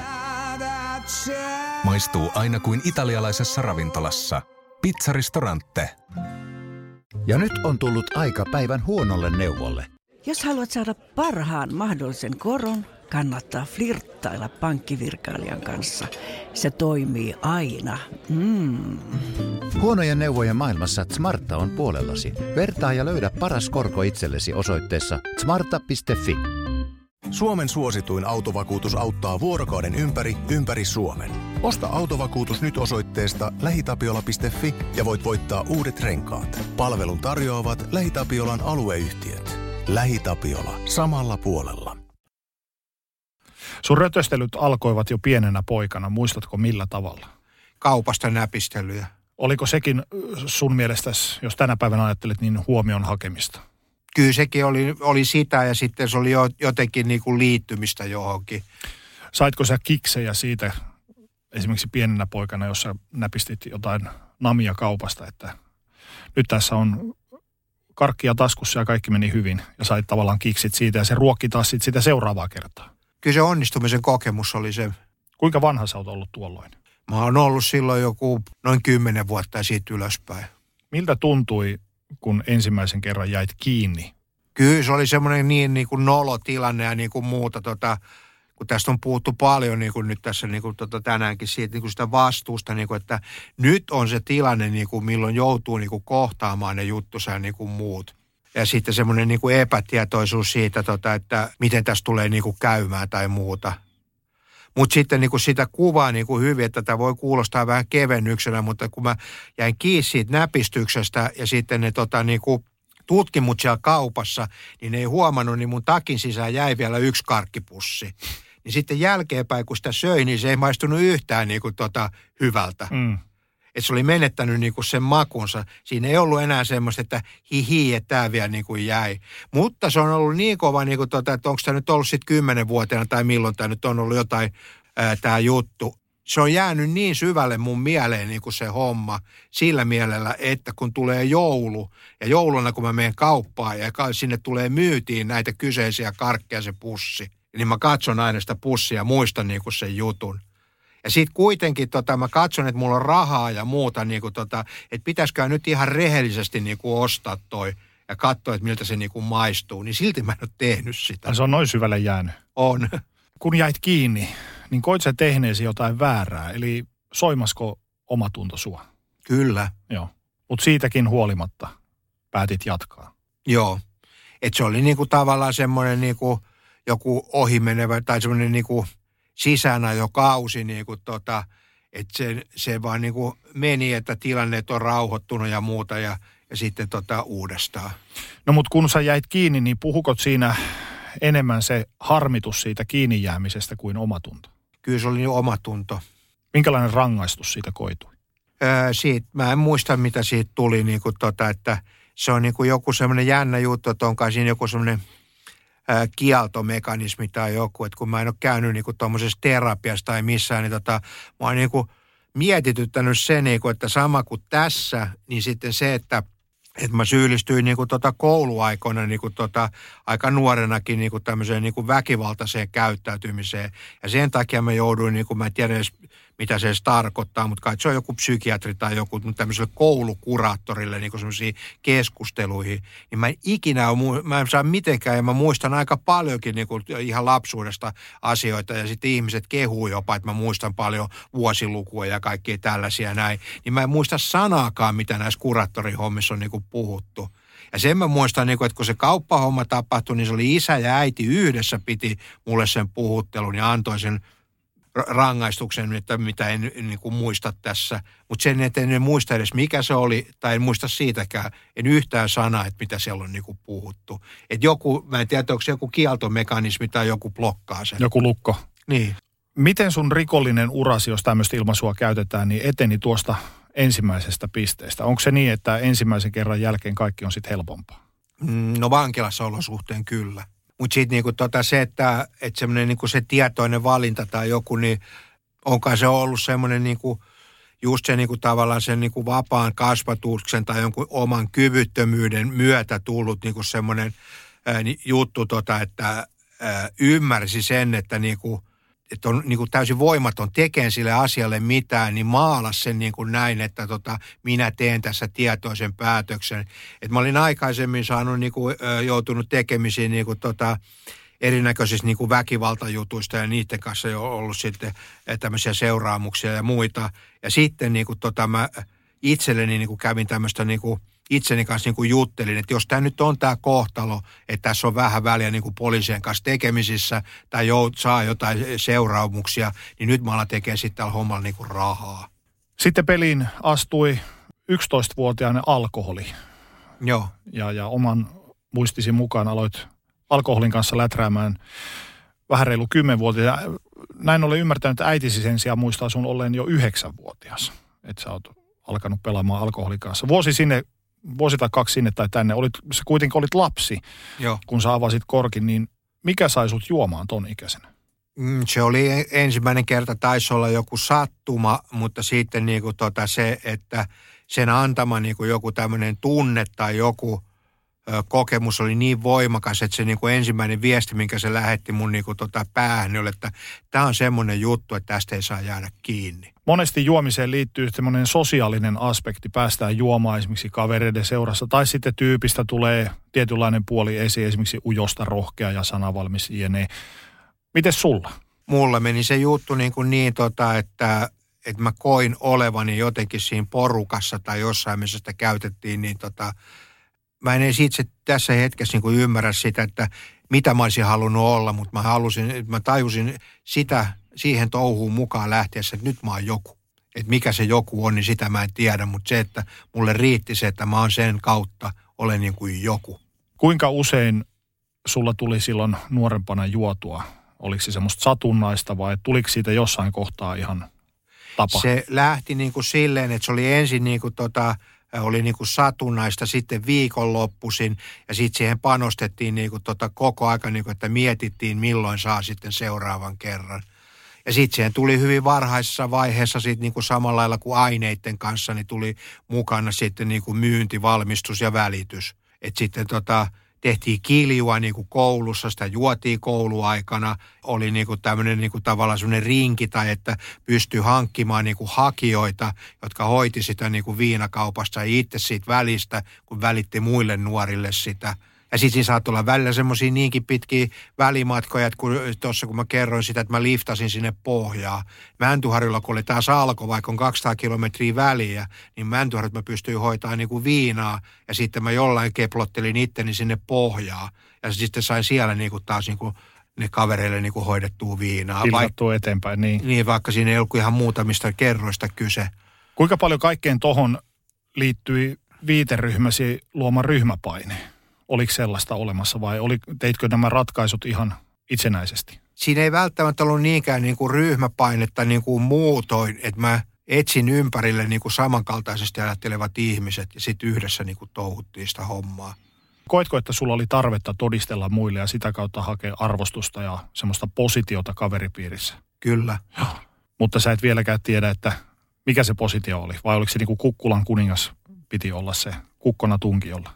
Maistuu aina kuin italialaisessa ravintolassa. Pizzaristorante. Ja nyt on tullut aika päivän huonolle neuvolle. Jos haluat saada parhaan mahdollisen koron, kannattaa flirttailla pankkivirkailijan kanssa. Se toimii aina. Mm. Huonojen neuvojen maailmassa Smarta on puolellasi. Vertaa ja löydä paras korko itsellesi osoitteessa smarta piste fi. Suomen suosituin autovakuutus auttaa vuorokauden ympäri, ympäri Suomen. Osta autovakuutus nyt osoitteesta lähi tapiola piste fi ja voit voittaa uudet renkaat. Palvelun tarjoavat LähiTapiolan alueyhtiöt. LähiTapiola samalla puolella. Sun rötöstelyt alkoivat jo pienenä poikana. Muistatko millä tavalla? Kaupasta näpistelyjä. Oliko sekin sun mielestäsi, jos tänä päivänä ajattelet, niin huomion hakemista? Kyllä sekin oli, oli sitä ja sitten se oli jo, jotenkin niin kuin liittymistä johonkin. Saitko sä kiksejä siitä esimerkiksi pienenä poikana, jos sä näpistit jotain namia kaupasta, että nyt tässä on karkkia taskussa ja kaikki meni hyvin ja sait tavallaan kiksit siitä ja se ruokki taas sit sitä seuraavaa kertaa? Kyllä se onnistumisen kokemus oli se. Kuinka vanha sä oot ollut tuolloin? Mä oon ollut silloin joku noin kymmenen vuotta siitä ylöspäin. Miltä tuntui, kun ensimmäisen kerran jäit kiinni? Kyllä se oli semmoinen niin, niin kuin nolo tilanne ja niin kuin muuta, tota, kun tästä on puhuttu paljon niin kuin nyt tässä niin kuin, tota, tänäänkin siitä niin kuin sitä vastuusta, niin kuin, että nyt on se tilanne, niin kuin, milloin joutuu niin kuin kohtaamaan ne juttuja ja niin kuin muut. Ja sitten semmoinen niin kuin epätietoisuus siitä, tota, että miten tässä tulee niin kuin käymään tai muuta. Mutta sitten niinku sitä kuvaa niinku hyvin, että tämä voi kuulostaa vähän kevennyksenä, mutta kun mä jäin kiinni siitä näpistyksestä ja sitten ne tota, niinku tutkimut siellä kaupassa, niin ne ei huomannut, niin mun takin sisään jäi vielä yksi karkkipussi. Niin sitten jälkeenpäin, kun sitä söi, niin se ei maistunut yhtään niinku tota, hyvältä. Mm. Että se oli menettänyt niinku sen makunsa. Siinä ei ollut enää semmoista, että hihi, että tämä vielä niinku jäi. Mutta se on ollut niin kova, niinku tota, että onko tämä nyt ollut sitten kymmenenvuotiaana tai milloin tämä nyt on ollut jotain tämä juttu. Se on jäänyt niin syvälle mun mieleen niinku se homma sillä mielellä, että kun tulee joulu ja jouluna kun mä menen kauppaan ja sinne tulee myytiin näitä kyseisiä karkkeja se pussi, niin mä katson aina sitä pussia ja muistan niinku sen jutun. Ja sitten kuitenkin tota, mä katson, että mulla on rahaa ja muuta, niinku, tota, että pitäisikö nyt ihan rehellisesti niinku, ostaa toi ja katsoa, että miltä se niinku, maistuu. Niin silti mä en ole tehnyt sitä. Se on noin syvälle jäänyt. On. Kun jäit kiinni, niin koit sä tehneesi jotain väärää? Eli soimasko omatunto sua? Kyllä. Joo. Mutta siitäkin huolimatta päätit jatkaa. Joo. Että se oli niinku, tavallaan semmoinen niinku, joku ohimenevä tai semmoinen niinku sisänä jo kausi, niin kuin tota, että se, se vaan niin kuin meni, että tilanneet on rauhoittunut ja muuta ja, ja sitten tota uudestaan. No mutta kun sä jäit kiinni, niin puhukot siinä enemmän se harmitus siitä kiinni jäämisestä kuin omatunto? Kyllä se oli niin omatunto. Minkälainen rangaistus siitä koitui? Öö, siitä, mä en muista mitä siitä tuli, niin kuin tota, että se on niin kuin joku semmoinen jännä juttu, että on kai siinä joku semmoinen kieltomekanismi tai joku, että kun mä en ole käynyt niinku tuommoisessa terapiassa tai missään, niin tota, mä oon niinku mietityttänyt se, niinku, että sama kuin tässä, niin sitten se, että et mä syyllistyin niinku tota kouluaikoina niinku tota, aika nuorenakin niinku tämmöiseen niinku väkivaltaiseen käyttäytymiseen. Ja sen takia mä jouduin, niinku, mä en tiedä edes, mitä se edes tarkoittaa, mutta kai se on joku psykiatri tai joku tämmöiselle koulukuraattorille niinku semmoisiin keskusteluihin. Niin mä en ikinä, mä en saa mitenkään ja mä muistan aika paljonkin niinku ihan lapsuudesta asioita ja sitten ihmiset kehuu jopa, että mä muistan paljon vuosilukua ja kaikkea tällaisia näin. Niin mä en muista sanaakaan, mitä näissä kuraattorihommissa on niinku puhuttu. Ja sen mä muistan, että kun se kauppahomma tapahtui, niin se oli isä ja äiti yhdessä piti mulle sen puhuttelun ja antoi sen rangaistuksen, että mitä en niin kuin muista tässä. Mutta sen eteen en muista edes, mikä se oli, tai en muista siitäkään. En yhtään sanaa, että mitä siellä on niin kuin puhuttu. Että joku, mä en tiedä, onko se joku kieltomekanismi tai joku blokkaa sen. Joku lukko. Niin. Miten sun rikollinen urasi, jos tämmöistä ilmaisua käytetään, niin eteni tuosta ensimmäisestä pisteestä? Onko se niin, että ensimmäisen kerran jälkeen kaikki on sitten helpompaa? Mm, no vankilassa olosuhteen kyllä. Mutta sitten niinku tota se, että et semmoinen niinku se tietoinen valinta tai joku, niin onkaan se ollut semmoinen niinku, just se niinku tavallaan sen niinku vapaan kasvatuksen tai jonkun oman kyvyttömyyden myötä tullut niinku semmoinen ää, juttu, tota, että ää, ymmärsi sen, että niinku, että on niin kuin täysin voimaton tekemään sille asialle mitään, niin maalasi sen niin kuin näin, että tota, minä teen tässä tietoisen päätöksen. Et mä olin aikaisemmin saanut niin kuin, joutunut tekemisiin niin kuin, tota, erinäköisistä niin kuin väkivaltajutuista ja niiden kanssa on ollut sitten tämmöisiä seuraamuksia ja muita. Ja sitten niin kuin, tota, mä itselleni niin kuin kävin tämmöistä niin kuin itseni kanssa niin kuin juttelin, että jos tämä nyt on tämä kohtalo, että tässä on vähän väliä niin kuin poliisien kanssa tekemisissä tai jout, saa jotain seuraamuksia, niin nyt mä alan tekemään sitten tällä hommalla niin kuin rahaa. Sitten peliin astui yksitoistavuotiaana alkoholi. Joo. Ja, ja oman muistisi mukaan aloit alkoholin kanssa läträämään vähän reilu kymmenvuotiaana. Näin olen ymmärtänyt, että äitisi sen sijaan muistaa sun olleen jo yhdeksänvuotias, että sä oot alkanut pelaamaan alkoholin kanssa. Vuosi sinne Vuosi tai kaksi sinne tai tänne, olit, sä kuitenkin olit lapsi, joo, kun sä avasit korkin, niin mikä sai sut juomaan ton ikäisenä? Mm, se oli ensimmäinen kerta, taisi olla joku sattuma, mutta sitten niinku tota se, että sen antama niinku joku tämmöinen tunne tai joku ö, kokemus oli niin voimakas, että se niinku ensimmäinen viesti, minkä se lähetti mun niinku tota päähän, oli, että tää on semmoinen juttu, että tästä ei saa jäädä kiinni. Monesti juomiseen liittyy semmoinen sosiaalinen aspekti, päästään juomaan esimerkiksi kavereiden seurassa, tai sitten tyypistä tulee tietynlainen puoli esiin, esimerkiksi ujosta, rohkea ja sanavalmis jne. Mites sulla? Mulla meni se juttu niin, kuin niin tota, että, että mä koin olevani jotenkin siinä porukassa tai jossain, missä sitä käytettiin, niin tota, mä en edes itse tässä hetkessä niin kuin ymmärrä sitä, että mitä mä olisin halunnut olla, mutta mä, halusin, mä tajusin sitä, siihen touhuun mukaan lähtiessä, että nyt mä oon joku. Että mikä se joku on, niin sitä mä en tiedä, mutta se, että mulle riitti se, että mä oon sen kautta, olen niin kuin joku. Kuinka usein sulla tuli silloin nuorempana juotua? Oliko se semmoista satunnaista vai tuliko siitä jossain kohtaa ihan tapa? Se lähti niin kuin silleen, että se oli ensin niin kuin tota, oli niin kuin satunnaista, sitten viikonloppuisin ja sitten siihen panostettiin niin kuin tota koko aika, niin kuin, että mietittiin milloin saa sitten seuraavan kerran. Ja sitten siihen tuli hyvin varhaisessa vaiheessa sitten niin kuin samalla lailla kuin aineiden kanssa, niin tuli mukana sitten niin kuin myynti, valmistus ja välitys. Että sitten tota, tehtiin kiljua niin kuin koulussa, sitä juotiin kouluaikana, oli niin kuin tämmöinen niin kuin tavallaan semmoinen rinki tai että pystyi hankkimaan niin kuin hakijoita, jotka hoiti sitä niin kuin viinakaupasta ja itse siitä välistä, kun välitti muille nuorille sitä. Ja sitten siinä saattoi olla välillä semmoisia niinkin pitkiä välimatkoja, että kun tuossa kun mä kerroin sitä, että mä liftasin sinne pohjaa. Mäntyharjulla, kun oli taas alko, vaikka on kaksisataa kilometriä väliä, niin Mäntyharjut mä pystyin hoitamaan niin kuin viinaa. Ja sitten mä jollain keplottelin itteni sinne pohjaa. Ja sitten sain siellä niin kuin taas niin kuin ne kavereille niin kuin hoidettua viinaa. Tiltattua eteenpäin, niin. Niin, vaikka siinä ei ollut ihan muutamista kerroista kyse. Kuinka paljon kaikkeen tohon liittyi viiteryhmäsi luoma ryhmäpaine? Oliko sellaista olemassa vai oli, teitkö nämä ratkaisut ihan itsenäisesti? Siinä ei välttämättä ollut niinkään niin kuin ryhmäpainetta niin kuin muutoin, että mä etsin ympärille niin kuin samankaltaisesti ajattelevat ihmiset ja sitten yhdessä niin kuin touhuttiin sitä hommaa. Koetko, että sulla oli tarvetta todistella muille ja sitä kautta hakea arvostusta ja semmoista positiota kaveripiirissä? Kyllä. Joo. Mutta sä et vieläkään tiedä, että mikä se positio oli vai oliko se niin kuin Kukkulan kuningas piti olla se kukkona tunkiolla?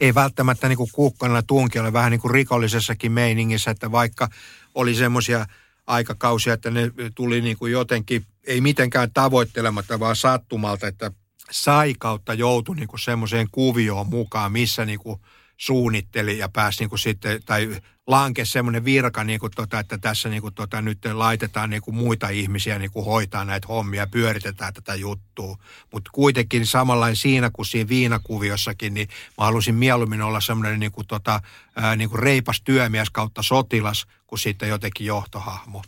Ei välttämättä niin kuin kukkana tunkiolla, vähän niin kuin rikollisessakin meiningissä, että vaikka oli semmoisia aikakausia, että ne tuli niin kuin jotenkin, ei mitenkään tavoittelematta, vaan sattumalta, että sai kautta joutui niin kuin semmoiseen kuvioon mukaan, missä niin kuin suunnitteli ja pääsi niin kuin sitten, tai lankesi semmoinen virka, niin kuin tota, että tässä niin kuin tota, nyt laitetaan niin kuin muita ihmisiä niin kuin hoitaa näitä hommia, pyöritetään tätä juttua. Mutta kuitenkin samanlainen siinä kuin siinä viinakuviossakin, niin mä halusin mieluummin olla semmoinen niin kuin tota, ää, niin kuin reipas työmies kautta sotilas, kuin sitten jotenkin johtohahmo.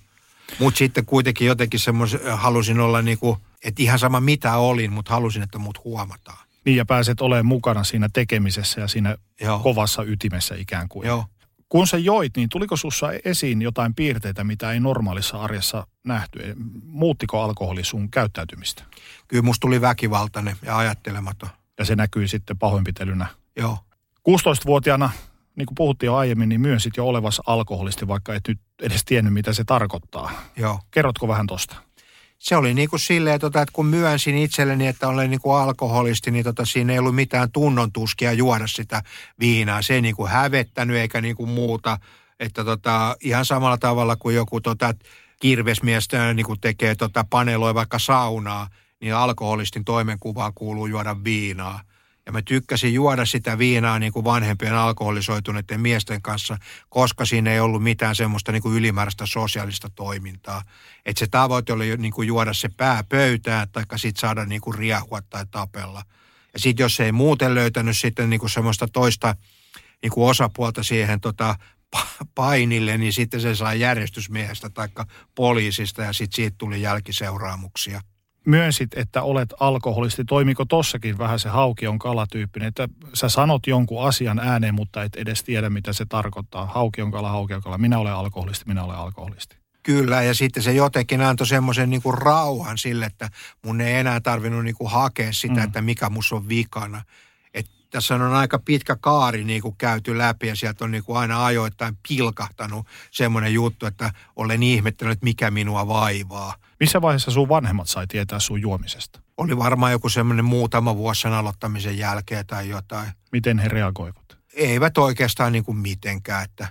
Mutta sitten kuitenkin jotenkin semmos, halusin olla niin kuin, että ihan sama mitä olin, mutta halusin, että mut huomataan. Niin ja pääset olemaan mukana siinä tekemisessä ja siinä Joo. kovassa ytimessä ikään kuin. Joo. Kun sä joit, niin tuliko sussa esiin jotain piirteitä, mitä ei normaalissa arjessa nähty? Muuttiko alkoholi sun käyttäytymistä? Kyllä musta tuli väkivaltainen ja ajattelematon. Ja se näkyy sitten pahoinpitelynä? Joo. kuusitoistavuotiaana, niin kuin puhuttiin jo aiemmin, niin myönsit jo olevassa alkoholisti, vaikka et nyt edes tiennyt, mitä se tarkoittaa. Joo. Kerrotko vähän tosta? Se oli niin kuin silleen, että kun myönsin itselleni, että olen niin kuin alkoholisti, niin siinä ei ollut mitään tunnon tuskia juoda sitä viinaa. Se ei niin kuin hävettänyt eikä niin kuin muuta. Että tota, ihan samalla tavalla kuin joku tota kirvesmies niin kuin tekee, tota, paneloi vaikka saunaa, niin alkoholistin toimenkuvaan kuuluu juoda viinaa. Ja mä tykkäsin juoda sitä viinaa niin kuin vanhempien alkoholisoituneiden miesten kanssa, koska siinä ei ollut mitään semmoista niin kuin ylimääräistä sosiaalista toimintaa. Että se tavoite oli niin kuin juoda se pää pöytään, tai sitten saada niin kuin riehua tai tapella. Ja sitten jos ei muuten löytänyt sitten niin kuin semmoista toista niin kuin osapuolta siihen tota, painille, niin sitten se sai järjestysmiehestä tai poliisista, ja sitten siitä tuli jälkiseuraamuksia. Myönsit, että olet alkoholisti. Toimiko tossakin vähän se haukion kalatyyppinen, että sä sanot jonkun asian ääneen, mutta et edes tiedä, mitä se tarkoittaa. Haukion kala, haukion kala. Minä olen alkoholisti, minä olen alkoholisti. Kyllä, ja sitten se jotenkin antoi semmoisen niinku rauhan sille, että mun ei enää tarvinnut niinku hakea sitä, mm. että mikä mus on vikana. Et tässä on aika pitkä kaari niinku käyty läpi, ja sieltä on niinku aina ajoittain pilkahtanut semmoinen juttu, että olen ihmettänyt, mikä minua vaivaa. Missä vaiheessa sun vanhemmat sai tietää sun juomisesta? Oli varmaan joku semmoinen muutama vuosi sen aloittamisen jälkeen tai jotain. Miten he reagoivat? Eivät oikeastaan niin kuin mitenkään. Että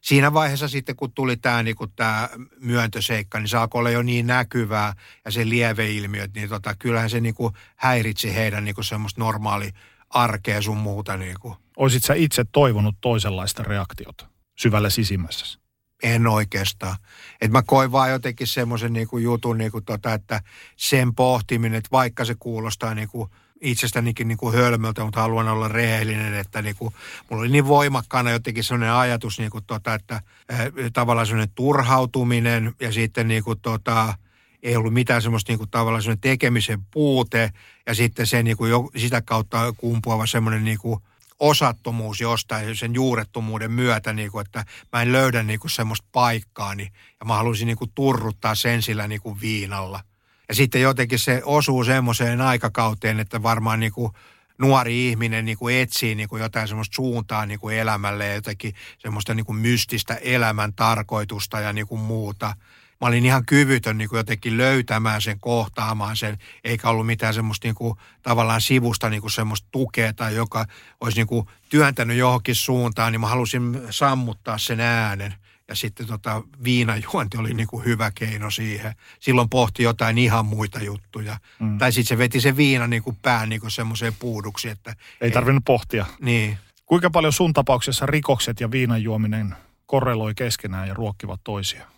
siinä vaiheessa sitten, kun tuli tämä, niin kuin tämä myöntöseikka, niin se alkoi olla jo niin näkyvää ja se lieveilmiöt, niin tota, kyllähän se niin kuin häiritsi heidän niin kuin semmoista normaali arkea sun muuta. Niin kuin. Oisit sä itse toivonut toisenlaista reaktiota syvällä sisimmässäsi? En oikeastaan. Että mä koin vaan jotenkin semmoisen niinku jutun, niinku tota, että sen pohtiminen, että vaikka se kuulostaa niinku itsestänikin niinku hölmöltä, mutta haluan olla rehellinen, että niinku, mulla oli niin voimakkaana jotenkin semmoinen ajatus, niinku tota, että äh, tavallaan semmoinen turhautuminen ja sitten niinku tota, ei ollut mitään semmoista niinku tavallaan semmoinen tekemisen puute ja sitten se niinku jo, sitä kautta kumpuava semmoinen niinku osattomuus jostain sen juurettomuuden myötä, niin kuin, että mä en löydä niin kuin semmoista paikkaani ja mä halusin niin kuin turruttaa sen sillä niin kuin viinalla. Ja sitten jotenkin se osuu semmoiseen aikakauteen, että varmaan niin kuin nuori ihminen niin kuin etsii niin kuin jotain semmoista suuntaa niin kuin elämälle ja jotenkin semmoista niin kuin mystistä elämän tarkoitusta ja niin kuin muuta. Mä olin ihan kyvytön niin kuin jotenkin löytämään sen, kohtaamaan sen, eikä ollut mitään semmoista niin kuin, tavallaan sivusta niin kuin semmoista tukea tai joka olisi niin kuin työntänyt johonkin suuntaan, niin mä halusin sammuttaa sen äänen. Ja sitten tota, viinajuonti oli niin kuin hyvä keino siihen. Silloin pohti jotain ihan muita juttuja. Mm. Tai sitten se veti se viina niin kuin pään niin kuin semmoiseen puuduksi. Että ei tarvinnut ei, pohtia. Niin. Kuinka paljon sun tapauksessa rikokset ja viinajuominen korreloi keskenään ja ruokkivat toisiaan?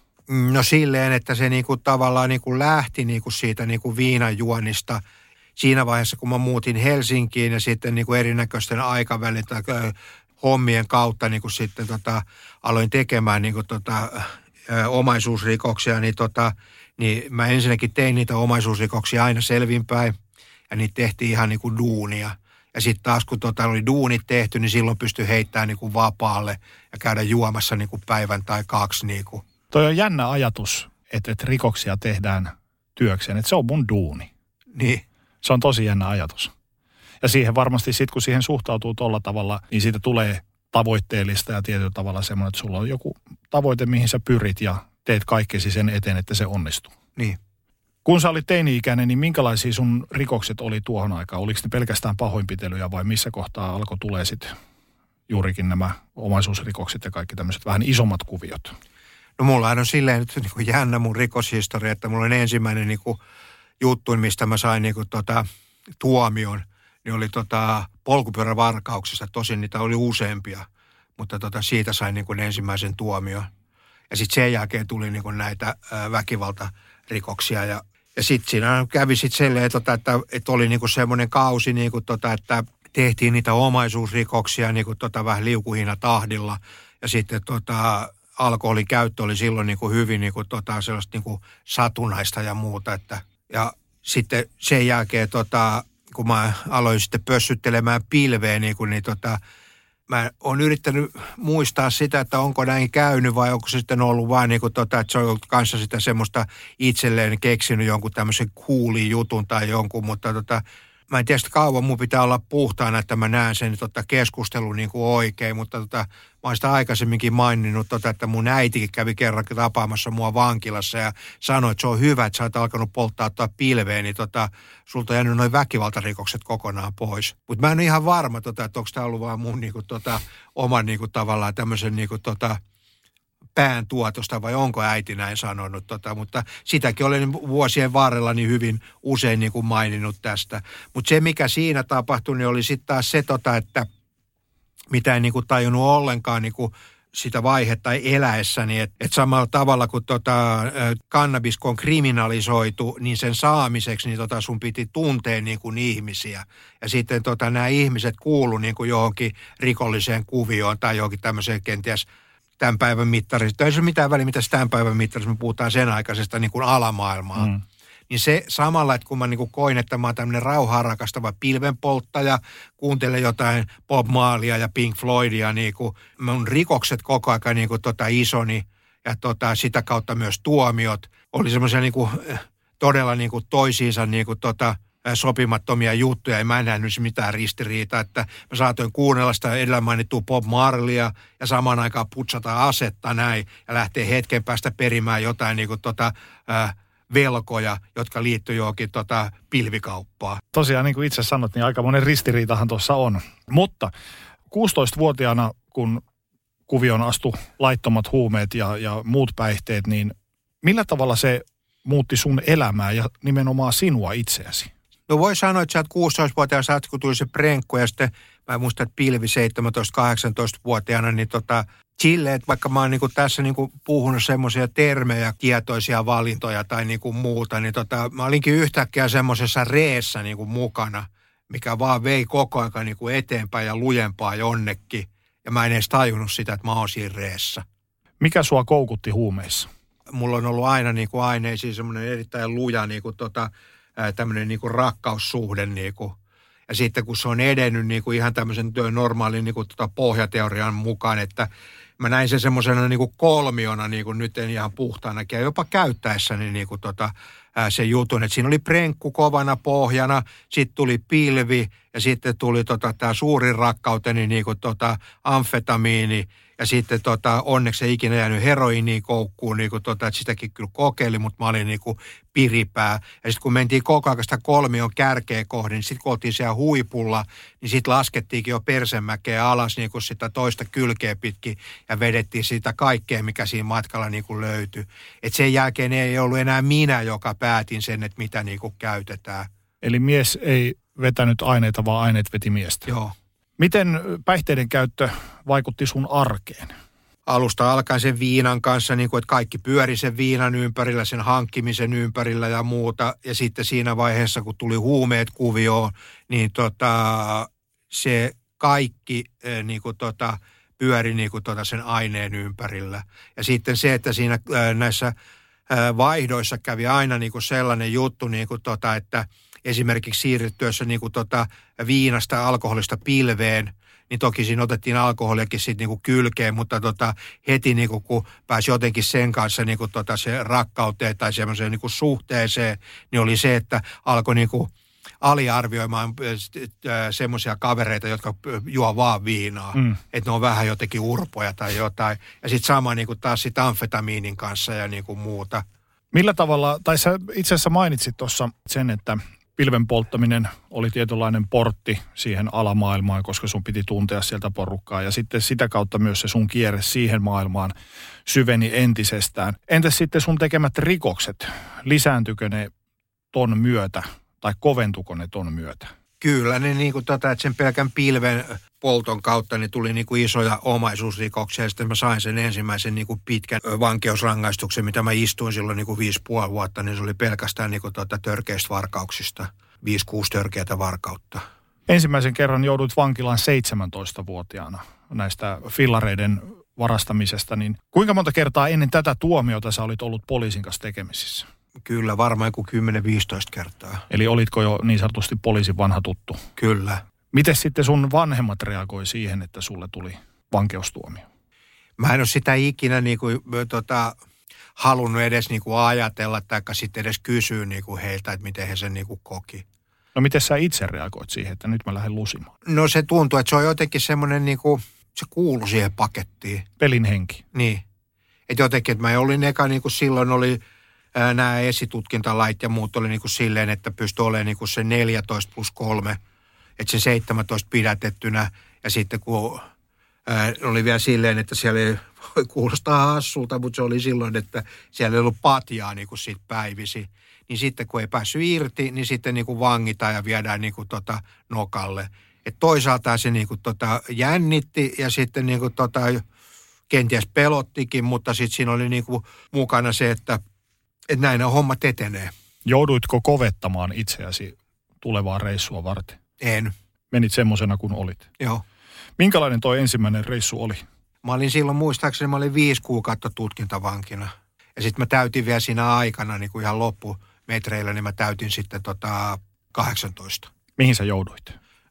No silleen, että se niinku tavallaan niinku lähti niinku siitä niinku viinanjuonista siinä vaiheessa, kun mä muutin Helsinkiin ja sitten niinku erinäköisten aikavälin tai hommien kautta niinku sitten tota, aloin tekemään niinku tota, ö, omaisuusrikoksia, niin, tota, niin mä ensinnäkin tein niitä omaisuusrikoksia aina selvinpäin ja niitä tehtiin ihan niinku duunia. Ja sitten taas kun tota oli duunit tehty, niin silloin pystyi heittämään niinku vapaalle ja käydä juomassa niinku päivän tai kaksi niinku. Toi on jännä ajatus, että, että rikoksia tehdään työkseen, että se on mun duuni. Niin. Se on tosi jännä ajatus. Ja siihen varmasti sitten, kun siihen suhtautuu tolla tavalla, niin siitä tulee tavoitteellista ja tietyllä tavalla semmoinen, että sulla on joku tavoite, mihin sä pyrit ja teet kaikkesi sen eteen, että se onnistuu. Niin. Kun sä olit teini-ikäinen, niin minkälaisia sun rikokset oli tuohon aikaan? Oliko ne pelkästään pahoinpitelyjä vai missä kohtaa alkoi tulee sitten juurikin nämä omaisuusrikokset ja kaikki tämmöiset vähän isommat kuviot? No mulla on silleen nyt niin kuin jännä mun rikoshistoria, että mulla on ensimmäinen niin kuin juttu, mistä mä sain niin kuin tota, tuomion, niin oli tota, polkupyörävarkauksesta. Tosin niitä oli useampia, mutta tota, siitä sain niin kuin ensimmäisen tuomion. Ja sitten sen jälkeen tuli niin kuin näitä ää, väkivaltarikoksia. Ja, ja sitten siinä kävi sitten silleen, tota, että, että oli niin kuin semmoinen kausi, niin kuin tota, että tehtiin niitä omaisuusrikoksia niin kuin tota, vähän liukuhina tahdilla ja sitten tota... alkoholin käyttö oli silloin niin kuin hyvin niin kuin tota, sellaista niin kuin satunnaista ja muuta. Että, ja sitten sen jälkeen, tota, kun mä aloin sitten pössyttelemään pilveä, niin, kuin, niin tota, mä oon yrittänyt muistaa sitä, että onko näin käynyt vai onko se sitten ollut vaan niin kuin tota, että se on ollut kanssa sitä semmoista itselleen keksinyt jonkun tämmöisen coolin jutun tai jonkun, mutta tota, mä en tiedä, että kauan mun pitää olla puhtaana, että mä näen sen tota, keskustelun niin kuin oikein, mutta tota, mä oon sitä aikaisemminkin maininnut, tota, että mun äitikin kävi kerran tapaamassa mua vankilassa ja sanoi, että se on hyvä, että sä oot alkanut polttaa ottaa pilveen, niin tota, sulta on jäänyt noin väkivaltarikokset kokonaan pois. Mutta mä en ole ihan varma, tota, että onko tämä ollut vaan mun niin kuin, tota, oman niin kuin, tavallaan tämmöisen niin kuin, tota, pään tuotosta vai onko äiti näin sanonut, tota, mutta sitäkin olen vuosien varrella niin hyvin usein niin kuin maininnut tästä. Mutta se, mikä siinä tapahtui, niin oli sitten taas se, tota, että mitä en niin kuin tajunnut ollenkaan niin kuin sitä vaihetta eläessäni, että et samalla tavalla kuin tota, kannabis kun on kriminalisoitu, niin sen saamiseksi niin tota, sun piti tuntea niin kuin ihmisiä. Ja sitten tota, nämä ihmiset kuului niin kuin johonkin rikolliseen kuvioon tai johonkin tämmöiseen kenties tämän päivän mittarista, ei se ole mitään väliä, mitä tämän päivän mittarista, me puhutaan sen aikaisesta niin kuin alamaailmaa. Mm. Niin se samalla, että kun mä niin kuin koin, että mä oon tämmöinen rauhaa rakastava pilvenpolttaja, kuuntelen jotain Bob Marleya ja Pink Floydia, niin kuin mun rikokset koko ajan niin kuin tota isoni ja tota sitä kautta myös tuomiot, oli semmoisia niin kuin todella niin kuin toisiinsa niin kuin tota sopimattomia juttuja, ja mä en nähnyt mitään ristiriitaa, että mä saatoin kuunnella sitä edellä mainittua Bob Marleya ja samaan aikaan putsata asetta näin ja lähtee hetken päästä perimään jotain niin kuin tota, äh, velkoja, jotka liittyy johonkin tota, pilvikauppaan. Tosiaan niin kuin itse sanot, niin aika monen ristiriitahan tuossa on, mutta kuusitoistavuotiaana kun kuvion astui laittomat huumeet ja, ja muut päihteet, niin millä tavalla se muutti sun elämää ja nimenomaan sinua itseäsi? No voi sanoa, että sä oot kuusitoistavuotiaana, sä oot, kun tuli se prenkku ja sitten mä muistan, että pilvi seitsemäntoista-kahdeksantoistavuotiaana, niin tota silleen, että vaikka mä oon niinku tässä niinku puhunut semmoisia termejä, tietoisia valintoja tai niinku muuta, niin tota mä olinkin yhtäkkiä semmoisessa reessä niinku mukana, mikä vaan vei koko ajan niinku eteenpäin ja lujempaa jonnekin. Ja mä en edes tajunnut sitä, että mä oon siinä reessä. Mikä sua koukutti huumeissa? Mulla on ollut aina niinku aineisiin semmoinen erittäin luja niinku tota tämmöinen niinku rakkaussuhde niinku. Ja sitten kun se on edennyt niinku ihan tämmöisen normaalin niinku tota pohjateorian mukaan, että mä näin sen semmoisena niinku kolmiona niinku nyt en ihan puhtaanakin ja jopa käyttäessäni niinku tota ää, sen jutun. Että siinä oli prenkku kovana pohjana, sitten tuli pilvi ja sitten tuli tota tää suurin rakkauteni niinku tota amfetamiini. Ja sitten tota, onneksi ei ikinä jäänyt heroiiniin koukkuun, niin kuin, tota, että sitäkin kyllä kokeili, mutta mä olin niin kuin piripää. Ja sitten kun mentiin koko ajan sitä kolmion kärkeä kohden, niin sitten kun oltiin siellä huipulla, niin sitten laskettiinkin jo persemäkeä alas niin kuin sitä toista kylkeä pitkin ja vedettiin siitä kaikkea, mikä siinä matkalla niin kuin löytyi. Että sen jälkeen ei ollut enää minä, joka päätin sen, että mitä niin kuin käytetään. Eli mies ei vetänyt aineita, vaan aineet veti miestä. Joo. Miten päihteiden käyttö vaikutti sun arkeen? Alusta alkaen sen viinan kanssa, niin kuin, että kaikki pyöri sen viinan ympärillä, sen hankkimisen ympärillä ja muuta. Ja sitten siinä vaiheessa, kun tuli huumeet kuvioon, niin tota, se kaikki niin kuin, tota, pyöri niin kuin, tota, sen aineen ympärillä. Ja sitten se, että siinä näissä vaihdoissa kävi aina niin kuin sellainen juttu, niin kuin, tota, että esimerkiksi siirryttyessä niin kuin tota, viinasta alkoholista pilveen, niin toki siinä otettiin alkoholiakin sitten niin kuin kylkeen, mutta tota, heti niin kuin, kun pääsi jotenkin sen kanssa niin kuin tota, se rakkauteen tai semmoiseen niin kuin suhteeseen, niin oli se, että alkoi niin kuin aliarvioimaan semmoisia kavereita, jotka juo vaan viinaa. Mm. Että ne on vähän jotenkin urpoja tai jotain. Ja sitten sama niin kuin taas sit amfetamiinin kanssa ja niin kuin muuta. Millä tavalla, tai sä itse asiassa mainitsit tuossa sen, että pilven polttaminen oli tietynlainen portti siihen alamaailmaan, koska sun piti tuntea sieltä porukkaa. Ja sitten sitä kautta myös se sun kierre siihen maailmaan syveni entisestään. Entäs sitten sun tekemät rikokset? Lisääntykö ne ton myötä tai koventuko ne ton myötä? Kyllä, ne niin kuin tota, että sen pelkän pilven polton kautta niin tuli niin kuin isoja omaisuusrikoksia. Ja sitten mä sain sen ensimmäisen niin kuin pitkän vankeusrangaistuksen, mitä mä istuin silloin niin kuin viisi puoli vuotta. Niin se oli pelkästään niin kuin tuota, törkeistä varkauksista, viisi kuusi törkeätä varkautta. Ensimmäisen kerran jouduit vankilaan seitsemäntoistavuotiaana näistä fillareiden varastamisesta, niin kuinka monta kertaa ennen tätä tuomiota sä olit ollut poliisin kanssa tekemisissä? Kyllä, varmaan joku kymmenen viisitoista kertaa. Eli olitko jo niin sanotusti poliisin vanha tuttu? Kyllä. Miten sitten sun vanhemmat reagoi siihen, että sulle tuli vankeustuomio? Mä en ole sitä ikinä niin kuin, tota, halunnut edes niin kuin ajatella tai sitten edes kysyä niin kuin heiltä, että miten he sen niin kuin koki. No miten sä itse reagoit siihen, että nyt mä lähden lusimaan? No se tuntuu, että se on jotenkin semmoinen, niin kuin, se kuului siihen pakettiin. Pelin henki. Niin. Että jotenkin, että mä olin eka niin kuin silloin oli ää, nämä esitutkintalait ja muut oli niin kuin silleen, että pystyi olemaan niin kuin se neljätoista plus kolme, että se seitsemäntoista pidätettynä ja sitten kun... Äh, oli vielä silleen, että siellä ei voi kuulostaa hassulta, mutta se oli silloin, että siellä ei ollut patjaa niin kuin siitä päivisi. Niin sitten kun ei päässyt irti, niin sitten niin kuin vangitaan ja viedään niin kuin tota nokalle. Et toisaalta se niin kuin tota jännitti ja sitten niin kuin tota kenties pelottikin, mutta sitten siinä oli niin kuin mukana se, että, että näin on hommat etenee. Jouduitko kovettamaan itseäsi tulevaa reissua varten? En. Menit semmosena kuin olit? Joo. Minkälainen toi ensimmäinen reissu oli? Mä olin silloin, muistaakseni mä olin viisi kuukautta tutkintavankina. Ja sitten mä täytin vielä siinä aikana, niin kuin ihan loppumetreillä, niin mä täytin sitten tota kahdeksantoista. Mihin sä jouduit?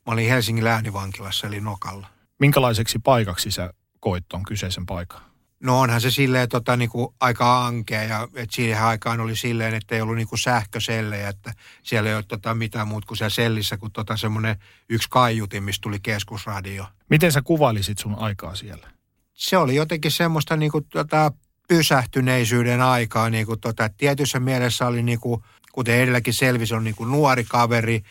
Mä olin Helsingin läänivankilassa, eli Nokalla. Minkälaiseksi paikaksi sä koit ton kyseisen paikan? No onhan se silleen tota, niin kuin aika ankea, ja että siihen aikaan oli silleen, että ei ollut niin kuin sähkösellejä, että siellä ei ole tota, mitään muuta kuin siellä sellissä, kuin tota, semmoinen yksi kaiutin, mistä tuli keskusradio. Miten sä kuvailisit sun aikaa siellä? Se oli jotenkin semmoista niin kuin, tota, pysähtyneisyyden aikaa, niin kuin, tota, tietyssä mielessä oli, niin kuin, kuten edelläkin selvisi, on niin kuin nuori kaveri,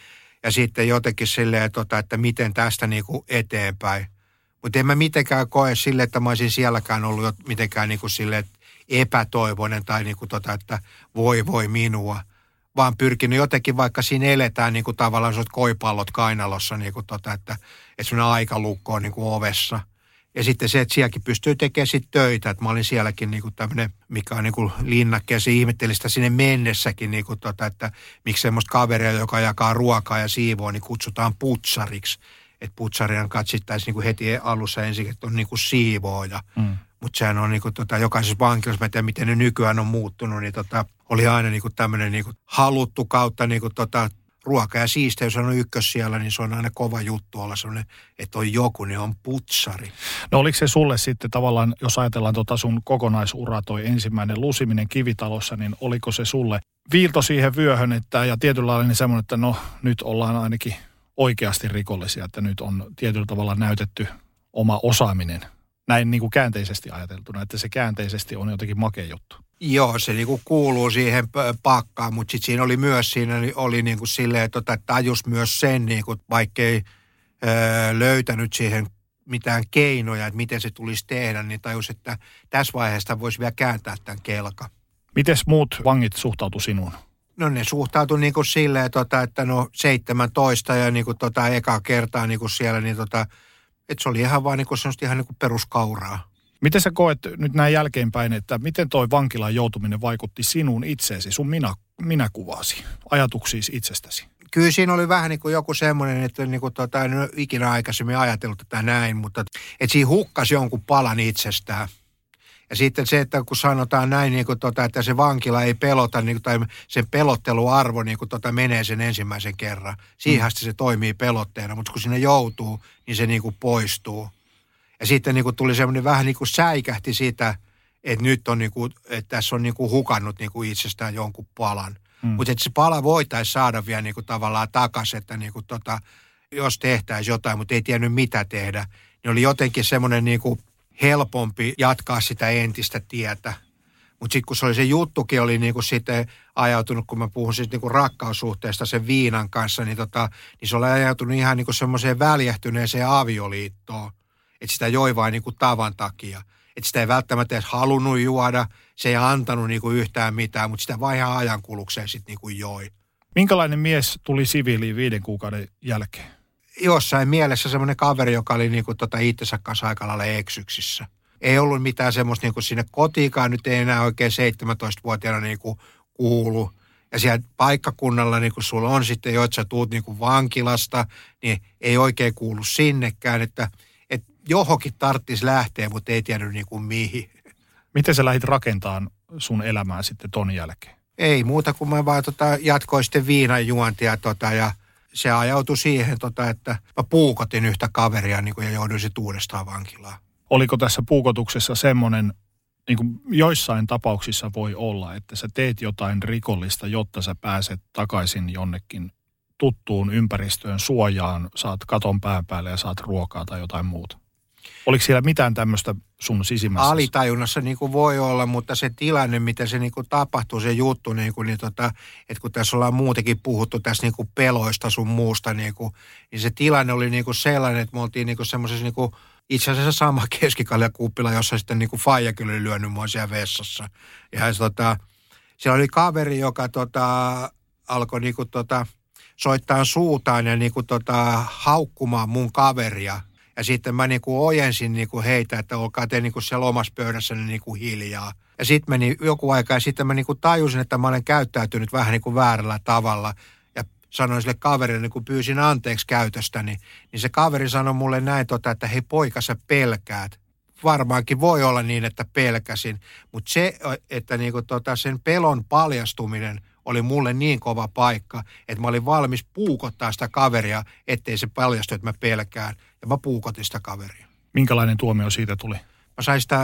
ja sitten jotenkin silleen, tota, että miten tästä niin kuin eteenpäin. Mutta en mä mitenkään koe sille, että mä olisin sielläkään ollut mitenkään niin kuin sille epätoivoinen tai niin kuin tota, että voi voi minua. Vaan pyrkinyt jotenkin, vaikka siinä eletään niin kuin tavallaan sellaiset koipallot kainalossa, niin kuin tota, että, että sellainen aikalukko on niin kuin ovessa. Ja sitten se, että sielläkin pystyy tekemään sit töitä. Että mä olin sielläkin niin kuin tämmöinen, mikä on niin kuin linnakki ja se ihmetteli sitä sinne mennessäkin, niin kuin tota, että miksi semmoista kaveria, joka jakaa ruokaa ja siivoo, niin kutsutaan putsariksi. Että putsarian katsittaisi niinku heti alussa ensin, että on niinku siivooja. Mm. Mutta sehän on niinku tota, jokaisessa vankilassa, mä tiedän, miten ne nykyään on muuttunut, niin tota, oli aina niinku tämmöinen niinku haluttu kautta niinku tota, ruoka ja siisteys on ykkös siellä, niin se on aina kova juttu olla semmoinen, että on joku, niin on putsari. No oliko se sulle sitten tavallaan, jos ajatellaan tota sun kokonaisuraa, toi ensimmäinen lusiminen kivitalossa, niin oliko se sulle viilto siihen vyöhön, että ja tietynlainen semmoinen, että no nyt ollaan ainakin... oikeasti rikollisia, että nyt on tietyllä tavalla näytetty oma osaaminen. Näin niin kuin käänteisesti ajateltuna, että se käänteisesti on jotenkin makea juttu. Joo, se niin kuin kuuluu siihen pakkaan, mutta sitten siinä oli myös, siinä oli niin kuin silleen, että tajus myös sen, niin kuin, vaikkei öö, löytänyt siihen mitään keinoja, että miten se tulisi tehdä, niin tajus, että tässä vaiheessa voisi vielä kääntää tämän kelkan. Mites muut vangit suhtautu sinuun? No ne suhtautui niin kuin silleen, että no seitsemäntoista ja niin kuin tota ekaa kertaa niin kuin siellä, niin tota, että se oli ihan vaan niin kuin semmoista ihan niin kuin peruskauraa. Miten sä koet nyt näin jälkeenpäin, että miten toi vankilan joutuminen vaikutti sinun itseesi, sun minä, minäkuvaasi, ajatuksiisi itsestäsi? Kyllä siinä oli vähän niin kuin joku semmoinen, että niin kuin tota, en ole ikinä aikaisemmin ajatellut tätä näin, mutta että siinä hukkasi jonkun palan itsestään. Ja sitten se, että kun sanotaan näin, niin kuin tota, että se vankila ei pelota, niin kuin, tai sen pelotteluarvo niin kuin, tota, menee sen ensimmäisen kerran. Siihen asti se toimii pelotteena, mutta kun sinne joutuu, niin se niin kuin, poistuu. Ja sitten niin kuin, tuli semmoinen vähän niin kuin säikähti sitä, että nyt on, niin kuin, että tässä on niin kuin, hukannut niin kuin, itsestään jonkun palan. Mm. Mutta että se pala voitaisiin saada vielä niin kuin, tavallaan takaisin, että niin kuin, tota, jos tehtäisiin jotain, mutta ei tiennyt mitä tehdä, niin oli jotenkin semmoinen... Niin kuin, helpompi jatkaa sitä entistä tietä. Mutta sitten kun se oli se juttukin, oli niinku sitten ajautunut, kun mä puhun sitten niinku rakkaussuhteesta sen viinan kanssa, niin, tota, niin se oli ajautunut ihan niinku semmoiseen väljähtyneeseen avioliittoon. Että sitä joi vain niinku tavan takia. Että sitä ei välttämättä edes halunnut juoda, se ei antanut niinku yhtään mitään, mutta sitä vaan ihan ajankulukseen sitten niinku joi. Minkälainen mies tuli siviiliin viiden kuukauden jälkeen? Jossain mielessä semmoinen kaveri, joka oli niinku tota itsensä kanssa aika lailla eksyksissä. Ei ollut mitään semmoista niinku sinne kotiinkaan, nyt ei enää oikein seitsemäntoistavuotiaana niinku kuulu. Ja siellä paikkakunnalla niinku sulla on sitten jo, että sä tuut niinku vankilasta, niin ei oikein kuulu sinnekään. Että et johonkin tarvitsisi lähteä, mutta ei tiedä niin kuin mihin. Miten sä lähdit rakentamaan sun elämää sitten ton jälkeen? Ei muuta kuin mä vaan tota, jatkoin sitten viinanjuontia tota, ja se ajautui siihen, tota, että mä puukotin yhtä kaveria niin kuin, ja jouduin sitten uudestaan vankilaan. Oliko tässä puukotuksessa semmoinen, niin kuin joissain tapauksissa voi olla, että sä teet jotain rikollista, jotta sä pääset takaisin jonnekin tuttuun ympäristöön suojaan, saat katon pään päälle ja saat ruokaa tai jotain muuta? Oliko siellä mitään tämmöistä sun sisimmässä? Alitajunnassa niin kuin voi olla, mutta se tilanne, mitä se niin kuin tapahtuu, se juttu, niin kuin, niin tota, että kun tässä ollaan muutenkin puhuttu tässä niin kuin peloista sun muusta, niin, kuin, niin se tilanne oli niin kuin sellainen, että me oltiin niin kuin semmoisessa niin kuin itse asiassa sama keskikaljakuppila, jossa sitten niin kuin faija kyllä oli lyönyt mua siellä vessassa. Ja se, tota, siellä oli kaveri, joka tota, alkoi niin kuin, tota, soittaa suutaan ja niin kuin, tota, haukkumaan mun kaveria. Ja sitten mä niin kuin ojensin niin kuin heitä, että olkaa te niin kuin siellä omassa pöydässäni niin kuin hiljaa. Ja sitten meni joku aika ja sitten mä niin kuin tajusin, että mä olen käyttäytynyt vähän niin kuin väärällä tavalla. Ja sanoin sille kaverille, niin kuin pyysin anteeksi käytöstäni, niin se kaveri sanoi mulle näin, tota, että hei poika, sä pelkäät. Varmaankin voi olla niin, että pelkäsin. Mutta se, että niin kuin tota, sen pelon paljastuminen oli mulle niin kova paikka, että mä olin valmis puukottaa sitä kaveria, ettei se paljastu, että mä pelkään. Ja mä puukotin sitä kaveria. Minkälainen tuomio siitä tuli? Mä sain sitä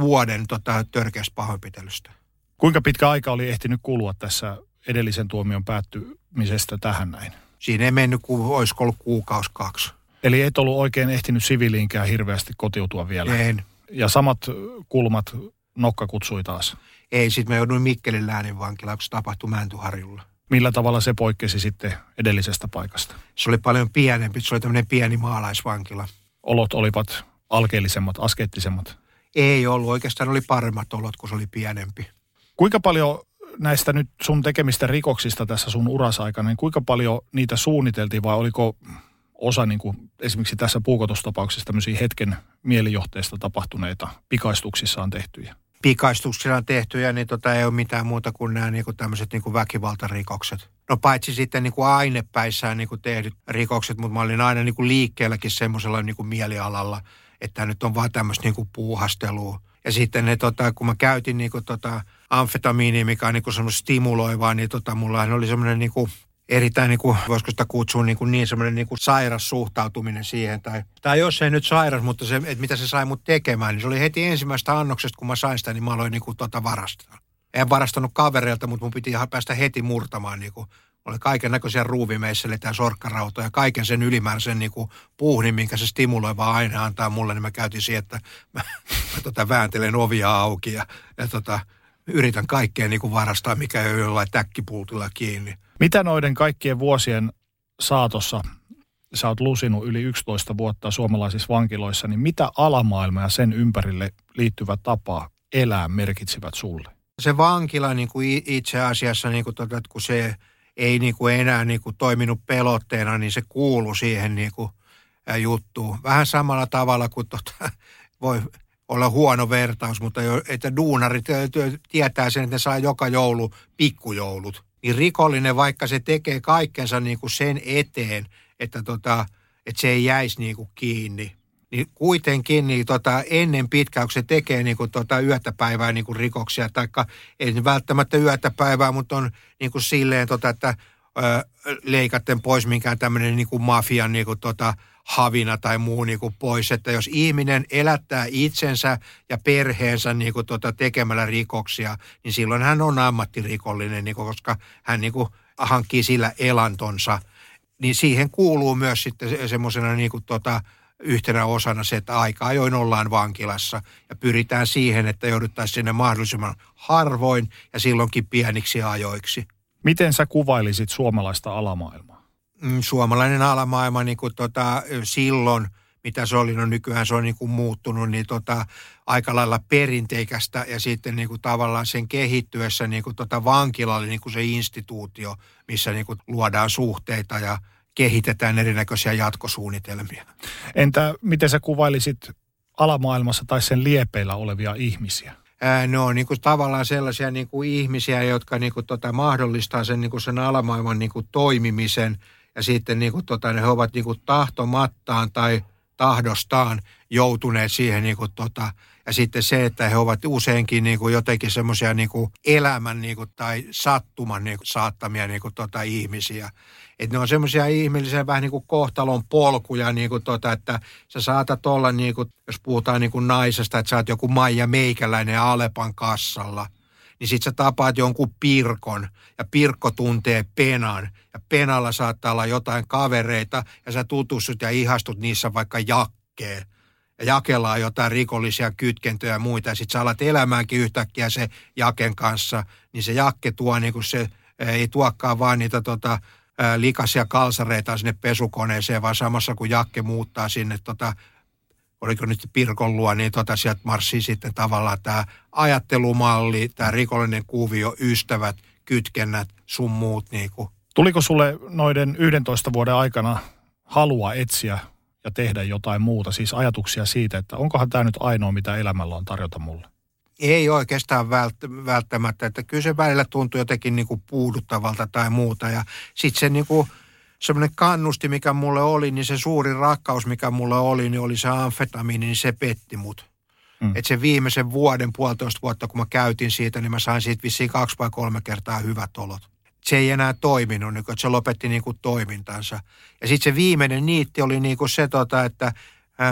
vuoden tota, törkeästä pahoinpitelystä. Kuinka pitkä aika oli ehtinyt kulua tässä edellisen tuomion päättymisestä tähän näin? Siinä ei mennyt, kun olisiko ollut kuukausi kaksi. Eli et ollut oikein ehtinyt siviiliinkään hirveästi kotiutua vielä? En. Ja samat kulmat nokka kutsui taas? Ei, sitten mä jouduin Mikkelin läänivankilaan, kun se tapahtui Mäntyharjulla. Millä tavalla se poikkesi sitten edellisestä paikasta? Se oli paljon pienempi, se oli tämmöinen pieni maalaisvankila. Olot olivat alkeellisemmat, askeettisemmat? Ei ollut, oikeastaan oli paremmat olot, kun se oli pienempi. Kuinka paljon näistä nyt sun tekemistä rikoksista tässä sun urasaikana, niin kuinka paljon niitä suunniteltiin vai oliko osa niin kuin esimerkiksi tässä puukotustapauksessa tämmöisiä hetken mielijohteesta tapahtuneita pikaistuksissaan tehtyjä? Pikaistuksia on tehty ja niin tota, ei ole mitään muuta kuin nämä niin kuin tämmöiset niin kuin väkivaltarikokset. No paitsi sitten niin kuin ainepäissään niin kuin tehdyt rikokset, mutta mä olin aina niin kuin liikkeelläkin semmoisella niin kuin mielialalla, että nyt on vaan tämmöistä niin kuin puuhastelua. Ja sitten ne, tota, kun mä käytin niin kuin, tota, amfetamiinia, mikä on niin kuin semmoista stimuloivaa, niin tota, mullahan oli semmoinen niin kuin erittäin, niin kuin, voisiko sitä kutsua niin, niin semmoinen niin sairas suhtautuminen siihen. Tai, tai jos ei nyt sairas, mutta se, että mitä se sai mut tekemään, niin se oli heti ensimmäisestä annoksesta, kun mä sain sitä, niin mä aloin niin kuin, tota, varastaa. En varastanut kavereilta, mutta mun piti päästä heti murtamaan. Niin kuin. Oli kaiken näköisiä ruuvimeisseleitä ja sorkkarautoja ja kaiken sen ylimääräisen niin kuin puuhnin, minkä se stimuloiva aine antaa mulle, niin mä käytin siihen, että mä, mä tota, vääntelen ovia auki ja, ja tota, yritän kaikkea niin kuin varastaa, mikä ei ole jollain täkkipultilla kiinni. Mitä noiden kaikkien vuosien saatossa, sä oot lusinut yli yksitoista vuotta suomalaisissa vankiloissa, niin mitä alamaailma ja sen ympärille liittyvä tapa elää merkitsivät sulle? Se vankila niin kuin itse asiassa, niin kuin, että kun se ei niin kuin enää niin kuin toiminut pelotteena, niin se kuului siihen niin kuin juttuun. Vähän samalla tavalla kuin tota, voi olla huono vertaus, mutta että duunarit tietää sen, että ne saa joka joulu pikkujoulut. Niin rikollinen, vaikka se tekee kaikkensa niin kuin sen eteen, että, tota, että se ei jäisi niin kuin kiinni, niin kuitenkin niin tota, ennen pitkään, kun se tekee niin kuin tota, yötä päivää niin kuin rikoksia, taikka ei välttämättä yötä päivää, mutta on niin kuin silleen, tota, että ö, leikatten pois minkään tämmöinen niin kuin mafian niin kuin, tota, havina tai muu niin kuin pois, että jos ihminen elättää itsensä ja perheensä niin kuin tota tekemällä rikoksia, niin silloin hän on ammattirikollinen, niin kuin, koska hän niin kuin hankkii sillä elantonsa. Niin siihen kuuluu myös sitten semmoisena niin kuin tota yhtenä osana se, että aika ajoin ollaan vankilassa ja pyritään siihen, että jouduttaisiin sinne mahdollisimman harvoin ja silloinkin pieniksi ajoiksi. Miten sä kuvailisit suomalaista alamaailmaa? Suomalainen alamaailma niin kuin tota, silloin, mitä se oli, no nykyään se on niin kuin muuttunut, niin tota, aika lailla perinteikästä ja sitten niin kuin tavallaan sen kehittyessä niin kuin tota, vankila oli niin kuin se instituutio, missä niin kuin luodaan suhteita ja kehitetään erinäköisiä jatkosuunnitelmia. Entä miten sä kuvailisit alamaailmassa tai sen liepeillä olevia ihmisiä? No niin kuin tavallaan sellaisia niin kuin ihmisiä, jotka niin kuin tota, mahdollistaa sen, niin kuin sen alamaailman niin kuin toimimisen. Ja sitten niin kuin, tota, he ovat niin kuin, tahtomattaan tai tahdostaan joutuneet siihen niin kuin tota, ja sitten se, että he ovat useinkin niin kuin jotenkin semmoisia niin kuin elämän niin kuin, tai sattuman niin kuin, saattamia niin kuin, tota, ihmisiä. Että ne on semmoisia ihmisiä vähän niin kuin kohtalon polkuja, niin kuin, tota, että sä saatat olla, niin kuin, jos puhutaan niin kuin naisesta, että sä oot joku Maija Meikäläinen Alepan kassalla. Niin sit sä tapaat jonkun Pirkon ja Pirkko tuntee Penan ja Penalla saattaa olla jotain kavereita ja sä tutustut ja ihastut niissä vaikka Jakkeen. Ja Jakella on jotain rikollisia kytkentöjä ja muita ja sit sä alat elämäänkin yhtäkkiä se Jaken kanssa, niin se Jakke tuo niin kun se ei tuokkaan vaan niitä tota, likaisia kalsareita sinne pesukoneeseen vaan samassa kun Jakke muuttaa sinne tota, oliko nyt Pirkon luo, niin tota, sieltä marssii sitten tavallaan tämä ajattelumalli, tämä rikollinen kuvio, ystävät, kytkennät, sun muut. Niin kuin. Tuliko sulle noiden yhdentoista vuoden aikana halua etsiä ja tehdä jotain muuta, siis ajatuksia siitä, että onkohan tämä nyt ainoa, mitä elämällä on tarjota mulle? Ei oikeastaan vält- välttämättä, että kyllä se välillä tuntuu jotenkin niin kuin puuduttavalta tai muuta ja sitten se niin kuin semmoinen kannusti, mikä mulle oli, niin se suuri rakkaus, mikä mulle oli, niin oli se amfetamiini, niin se petti mut. Mm. Että se viimeisen vuoden, puolitoista vuotta, kun mä käytin siitä, niin mä sain siitä vissiin kaksi vai kolme kertaa hyvät olot. Se ei enää toiminut, niin kun, että se lopetti niin kuin toimintansa. Ja sitten se viimeinen niitti oli niin kuin se, tota, että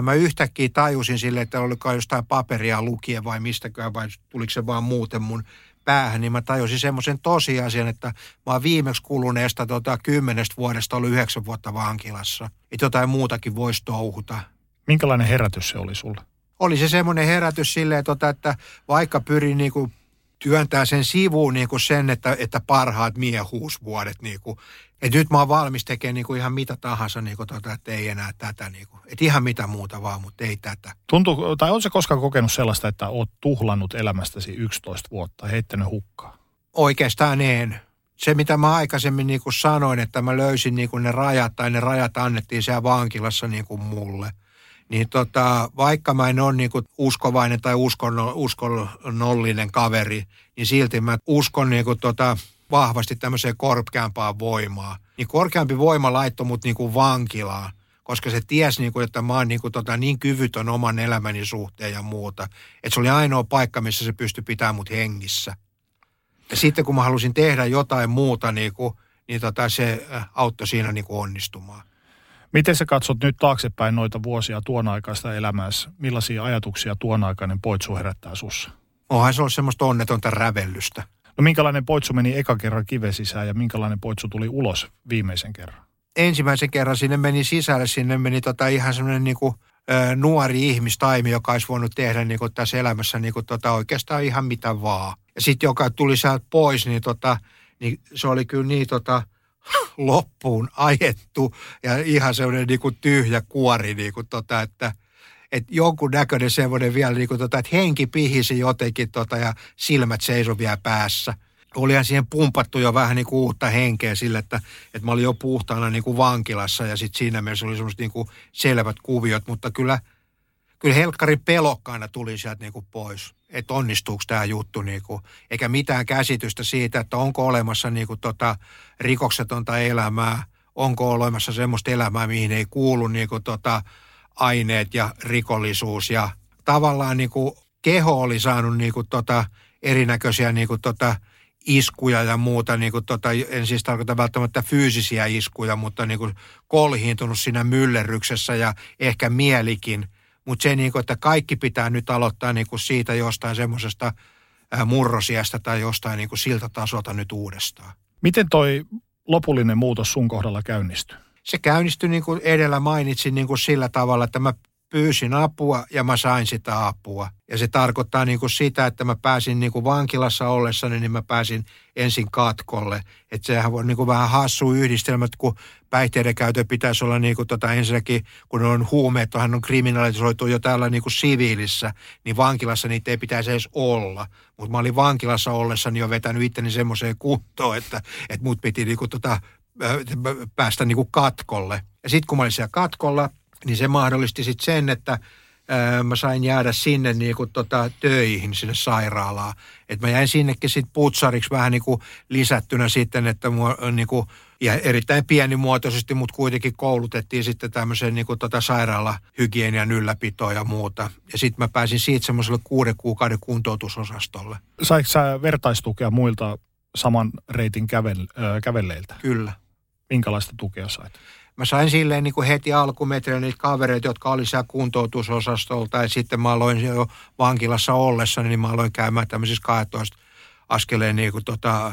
mä yhtäkkiä tajusin silleen, että oliko jostain paperia lukien vai mistäkään, vai tuliko se vaan muuten mun päähän, niin mä tajusin semmoisen tosiasian, että mä oon viimeksi kuluneesta tota, kymmenestä vuodesta ollut yhdeksän vuotta vankilassa. Että jotain muutakin voisi touhuta. Minkälainen herätys se oli sulle? Oli se semmoinen herätys silleen, tota, että vaikka pyrin niinku työntää sen sivuun niinku sen, että, että parhaat miehuusvuodet. Niinku. Että nyt mä oon valmis tekemään niinku ihan mitä tahansa, niinku, tota, että ei enää tätä. Niinku. Että ihan mitä muuta vaan, mutta ei tätä. Tuntuu, tai ootko sä koskaan kokenut sellaista, että oot tuhlannut elämästäsi yksitoista vuotta, heittänyt hukkaa? Oikeastaan en. Se, mitä mä aikaisemmin niinku sanoin, että mä löysin niinku ne rajat, tai ne rajat annettiin siellä vankilassa niinku mulle. Niin tota, vaikka mä en ole niinku uskovainen tai uskonno, uskonnollinen kaveri, niin silti mä uskon niinku tota, vahvasti tämmöiseen korkeampaan voimaan. Niin korkeampi voima laittoi mut niinku vankilaan, koska se tiesi, niinku, että mä oon niinku tota, niin kyvytön oman elämäni suhteen ja muuta. Että se oli ainoa paikka, missä se pystyi pitämään mut hengissä. Ja sitten kun mä halusin tehdä jotain muuta, niinku, niin tota, se auttoi siinä niinku onnistumaan. Miten sä katsot nyt taaksepäin noita vuosia tuon aikaista elämäässä? Millaisia ajatuksia tuon aikainen Poitsu herättää sussa? Onhan se on semmoista onnetonta rävellystä. No minkälainen Poitsu meni eka kerran kiven sisään ja minkälainen Poitsu tuli ulos viimeisen kerran? Ensimmäisen kerran sinne meni sisälle, sinne meni tota ihan semmoinen niinku, ö, nuori ihmistaimi, joka olisi voinut tehdä niinku tässä elämässä niinku tota oikeastaan ihan mitä vaan. Ja sitten joka tuli sieltä pois, niin, tota, niin se oli kyllä niin tota loppuun ajettu ja ihan semmoinen niinku tyhjä kuori, niinku tota, että et jonkun näköinen semmoinen vielä, niinku tota, että henki pihisi jotenkin tota, ja silmät seisoi vielä päässä. Olihan siihen pumpattu jo vähän niinku uutta henkeä sille, että et mä olin jo puhtaana niinku vankilassa ja sitten siinä mielessä oli semmoiset niinku selvät kuviot, mutta kyllä, kyllä helkkari pelokkaana tuli sieltä niinku pois, että onnistuuko tämä juttu, niinku, eikä mitään käsitystä siitä, että onko olemassa niinku tota rikoksetonta elämää, onko olemassa semmoista elämää, mihin ei kuulu niinku tota aineet ja rikollisuus. Ja tavallaan niinku keho oli saanut niinku tota erinäköisiä niinku tota iskuja ja muuta, niinku tota, en siis tarkoita välttämättä fyysisiä iskuja, mutta niinku kolhiintunut siinä myllerryksessä ja ehkä mielikin. Mutta se, niinku, että kaikki pitää nyt aloittaa niinku siitä jostain semmoisesta murrosiästä tai jostain niinku siltä tasolta nyt uudestaan. Miten toi lopullinen muutos sun kohdalla käynnistyi? Se käynnistyi, niin kuin edellä mainitsin, niin kuin sillä tavalla, että mä pyysin apua ja mä sain sitä apua. Ja se tarkoittaa niin kuin sitä, että mä pääsin niin kuin vankilassa ollessani, niin mä pääsin ensin katkolle. Että sehän on niin kuin vähän hassu yhdistelmät, kun päihteiden käytö pitäisi olla niin kuin tota ensinnäkin, kun on huumeet, hän on kriminalisoitu jo täällä niin kuin siviilissä, niin vankilassa niitä ei pitäisi edes olla. Mutta mä olin vankilassa ollessani jo vetänyt itteni semmoiseen kuntoon, että, että mut piti niin kuin tota, päästä niin kuin katkolle. Ja sitten kun mä olin siellä katkolla, niin se mahdollisti sitten sen, että ää, mä sain jäädä sinne niin kuin tota töihin sinne sairaalaan. Et mä jäin sinnekin sitten putsariksi vähän niin kuin lisättynä sitten, että mua niin kuin, ja erittäin pienimuotoisesti, mutta kuitenkin koulutettiin sitten tämmöiseen niin kuin tota sairaalahygienian ylläpitoon ja muuta. Ja sitten mä pääsin siitä semmoiselle kuuden kuukauden kuntoutusosastolle. Saiko sä vertaistukea muilta saman reitin kävel- kävelleiltä? Kyllä. Minkälaista tukea sait? Mä sain silleen niin kuin heti alkumetrillä niitä kavereita, jotka oli siellä kuntoutusosastolta. Ja sitten mä aloin jo vankilassa ollessa, niin mä aloin käymään tämmöisissä kaksitoista askeleen niin kuin tota,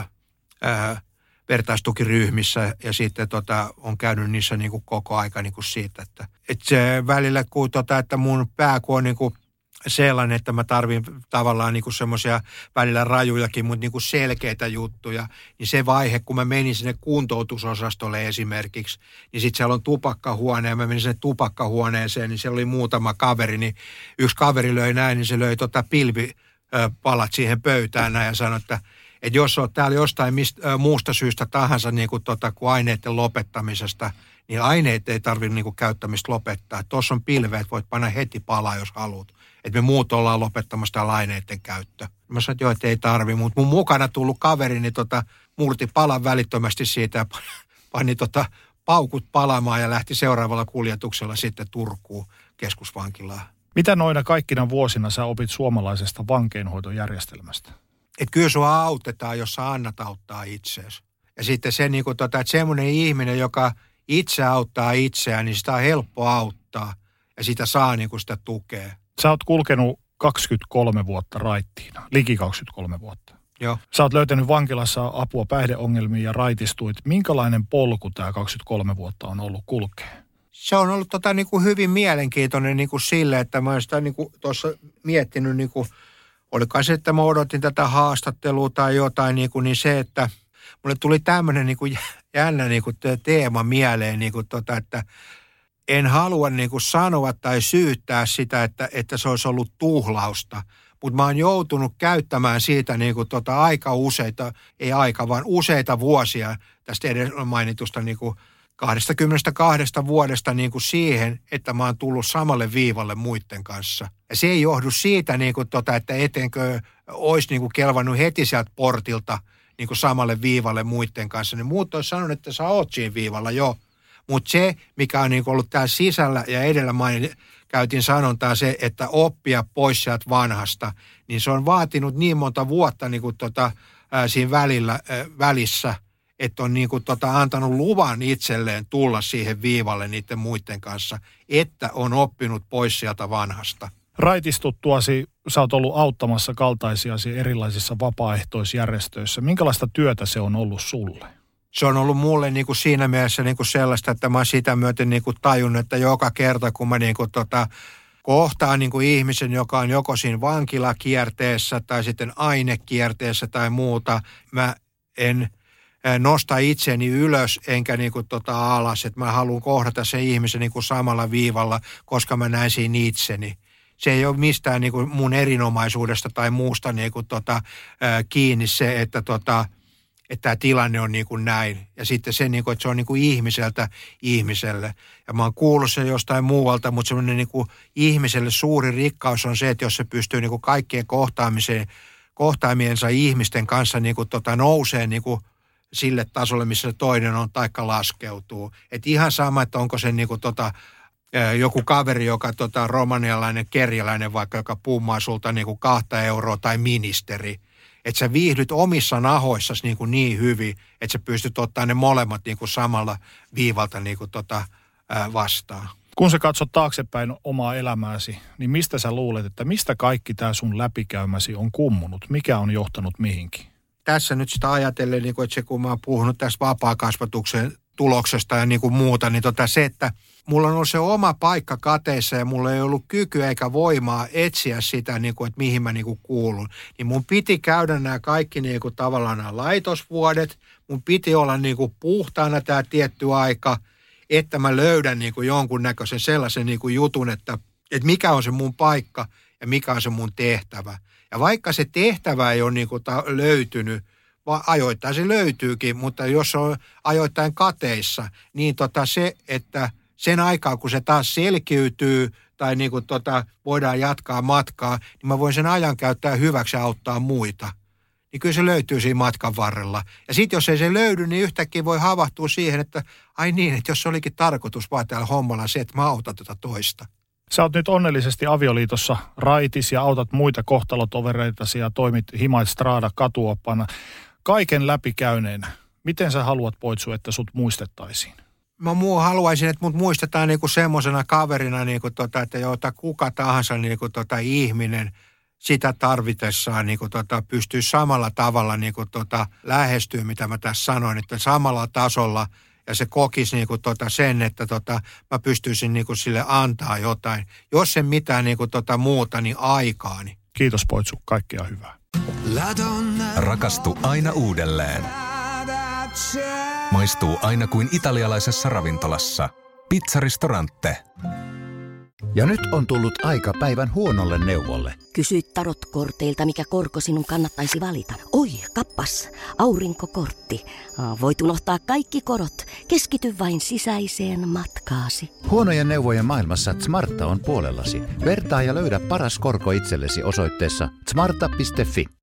ää, vertaistukiryhmissä. Ja sitten tota, on käynyt niissä niin kuin koko aika niin kuin siitä. Että et se välillä, kun, tota, että mun pääku on niin kuin sellainen, että mä tarvin tavallaan niinku semmoisia välillä rajujakin, mutta niinku selkeitä juttuja. Niin se vaihe, kun mä menin sinne kuntoutusosastolle esimerkiksi, niin sitten siellä on tupakkahuone ja mä menin sinne tupakkahuoneeseen, niin siellä oli muutama kaveri. Niin yksi kaveri löi näin, niin se löi tota pilvipalat siihen pöytään näin ja sanoi, että et jos olet täällä jostain mistä, muusta syystä tahansa niinku tota, kuin aineiden lopettamisesta, niin aineet ei tarvitse niinku käyttämistä lopettaa. Tuossa on pilveet, voit panna heti palaa, jos haluat. Että me muut ollaan lopettamassa täällä aineiden käyttö. Mä sanoin, että joo, että ei tarvi, mutta mun mukana tullut kaverini niin tota, murti palan välittömästi siitä ja pani tota, paukut palamaan ja lähti seuraavalla kuljetuksella sitten Turkuun keskusvankilaan. Mitä noina kaikkina vuosina sä opit suomalaisesta vankeinhoitojärjestelmästä? Että kyllä sua autetaan, jos sä annat auttaa itseäsi. Ja sitten se, niin kun, tota, että semmoinen ihminen, joka itse auttaa itseään, niin sitä on helppo auttaa ja sitä saa niin kun sitä tukea. Sä oot kulkenut kaksikymmentäkolme vuotta raittiina, liki kaksikymmentäkolme vuotta. Joo. Sä oot löytänyt vankilassa apua päihdeongelmiin ja raitistuit. Minkälainen polku tää kaksikymmentäkolme vuotta on ollut kulkea? Se on ollut tota niinku hyvin mielenkiintoinen niinku sille, että mä oon sitä niinku tuossa miettinyt, niinku, olikohan se, että mä odotin tätä haastattelua tai jotain, niinku, niin se, että mulle tuli tämmöinen niinku jännä niinku teema mieleen, niinku tota, että en halua niin kuin sanoa tai syyttää sitä, että, että se olisi ollut tuhlausta, mutta mä oon joutunut käyttämään siitä niin kuin tota aika useita, ei aika, vaan useita vuosia tästä edellä mainitusta niin kuin kaksikymmentäkaksi vuodesta niin kuin siihen, että mä oon tullut samalle viivalle muiden kanssa. Ja se ei johdu siitä, niin kuin tota, että etenkö olisi niin kuin kelvannut heti sieltä portilta niin kuin samalle viivalle muiden kanssa. Niin muut olisi sanonut, että sä oot siinä viivalla jo. Mutta se, mikä on niinku ollut täällä sisällä ja edellä mainit, käytin sanontaa se, että oppia pois sieltä vanhasta, niin se on vaatinut niin monta vuotta niinku tota, ää, siinä välillä, ää, välissä, että on niinku tota, antanut luvan itselleen tulla siihen viivalle niiden muiden kanssa, että on oppinut pois sieltä vanhasta. Raitistuttuasi sä oot ollut auttamassa kaltaisiasi erilaisissa vapaaehtoisjärjestöissä. Minkälaista työtä se on ollut sulle? Se on ollut mulle niin kuin siinä mielessä niin kuin sellaista, että mä oon sitä myöten niin kuin tajunnut, että joka kerta kun mä niin kuin tota, kohtaan niin kuin ihmisen, joka on joko siinä vankilakierteessä tai sitten ainekierteessä tai muuta, mä en nosta itseni ylös enkä niin kuin tota alas. Että mä haluan kohdata sen ihmisen niin kuin samalla viivalla, koska mä näen siinä itseni. Se ei ole mistään niin kuin mun erinomaisuudesta tai muusta niin kuin tota, kiinni se, että tota, että tämä tilanne on niin kuin näin. Ja sitten se, niin kuin, että se on niin kuin ihmiseltä ihmiselle. Ja mä oon kuullut sen jostain muualta, mutta semmoinen niin kuin ihmiselle suuri rikkaus on se, että jos se pystyy niin kuin kaikkien kohtaamiseen, kohtaamiensa ihmisten kanssa niin kuin tota nousee niin kuin sille tasolle, missä toinen on, taikka laskeutuu. Että ihan sama, että onko se niin kuin tota, joku kaveri, joka tota, romanialainen, kerjäläinen vaikka, joka pummaa sulta niin kuin kahta euroa tai ministeri. Että sä viihdyt omissa nahoissasi niin, kuin niin hyvin, että sä pystyt ottaa ne molemmat niin kuin samalla viivalta niin kuin tota, ää, vastaan. Kun sä katsot taaksepäin omaa elämääsi, niin mistä sä luulet, että mistä kaikki tämä sun läpikäymäsi on kummunut? Mikä on johtanut mihinkin? Tässä nyt sitä ajatellen, niin kuin, että se kun mä oon puhunut tästä vapaakasvatuksen tuloksesta ja niin kuin muuta, niin tota se, että mulla on ollut se oma paikka kateissa ja mulla ei ollut kykyä eikä voimaa etsiä sitä, niin kuin, että mihin mä niin kuin kuulun. Niin mun piti käydä nämä kaikki niin kuin, tavallaan nämä laitosvuodet, mun piti olla niin kuin, puhtaana tämä tietty aika, että mä löydän niin kuin, jonkunnäköisen sellaisen niin kuin, jutun, että, että mikä on se mun paikka ja mikä on se mun tehtävä. Ja vaikka se tehtävä ei ole niin kuin, ta- löytynyt, vaan ajoittain se löytyykin, mutta jos on ajoittain kateissa, niin tota se, että sen aikaa, kun se taas selkiytyy tai niin kuin tota, voidaan jatkaa matkaa, niin mä voin sen ajan käyttää hyväksi ja auttaa muita. Niin kyllä se löytyy siinä matkan varrella. Ja sitten jos ei se löydy, niin yhtäkkiä voi havahtua siihen, että ai niin, että jos se olikin tarkoitus vaan täällä hommalla se, että mä autan tuota toista. Sä oot nyt onnellisesti avioliitossa raitis ja autat muita kohtalotovereitasi ja toimit Himaestrada katuoppana. Kaiken läpikäyneenä, miten sä haluat, Poitsu, että sut muistettaisiin? Mä muu haluaisin, että mut muistetaan niinku semmoisena kaverina, niinku tota, että jota kuka tahansa niinku tota ihminen sitä tarvitessaan niinku tota, pystyy samalla tavalla niinku tota, lähestyä, mitä mä tässä sanoin, että samalla tasolla. Ja se kokisi niinku tota sen, että tota, mä pystyisin niinku sille antaa jotain. Jos en mitään niinku tota muuta, niin aikaani. Kiitos, Poitsu. Kaikkea hyvää. Rakastu aina uudelleen. Maistuu aina kuin italialaisessa ravintolassa. Pizzaristorante. Ja nyt on tullut aika päivän huonolle neuvolle. Kysy tarotkorteilta, mikä korko sinun kannattaisi valita. Oi, kappas, aurinkokortti. Voit unohtaa kaikki korot. Keskity vain sisäiseen matkaasi. Huonojen neuvojen maailmassa Smarta on puolellasi. Vertaa ja löydä paras korko itsellesi osoitteessa smarta piste fi.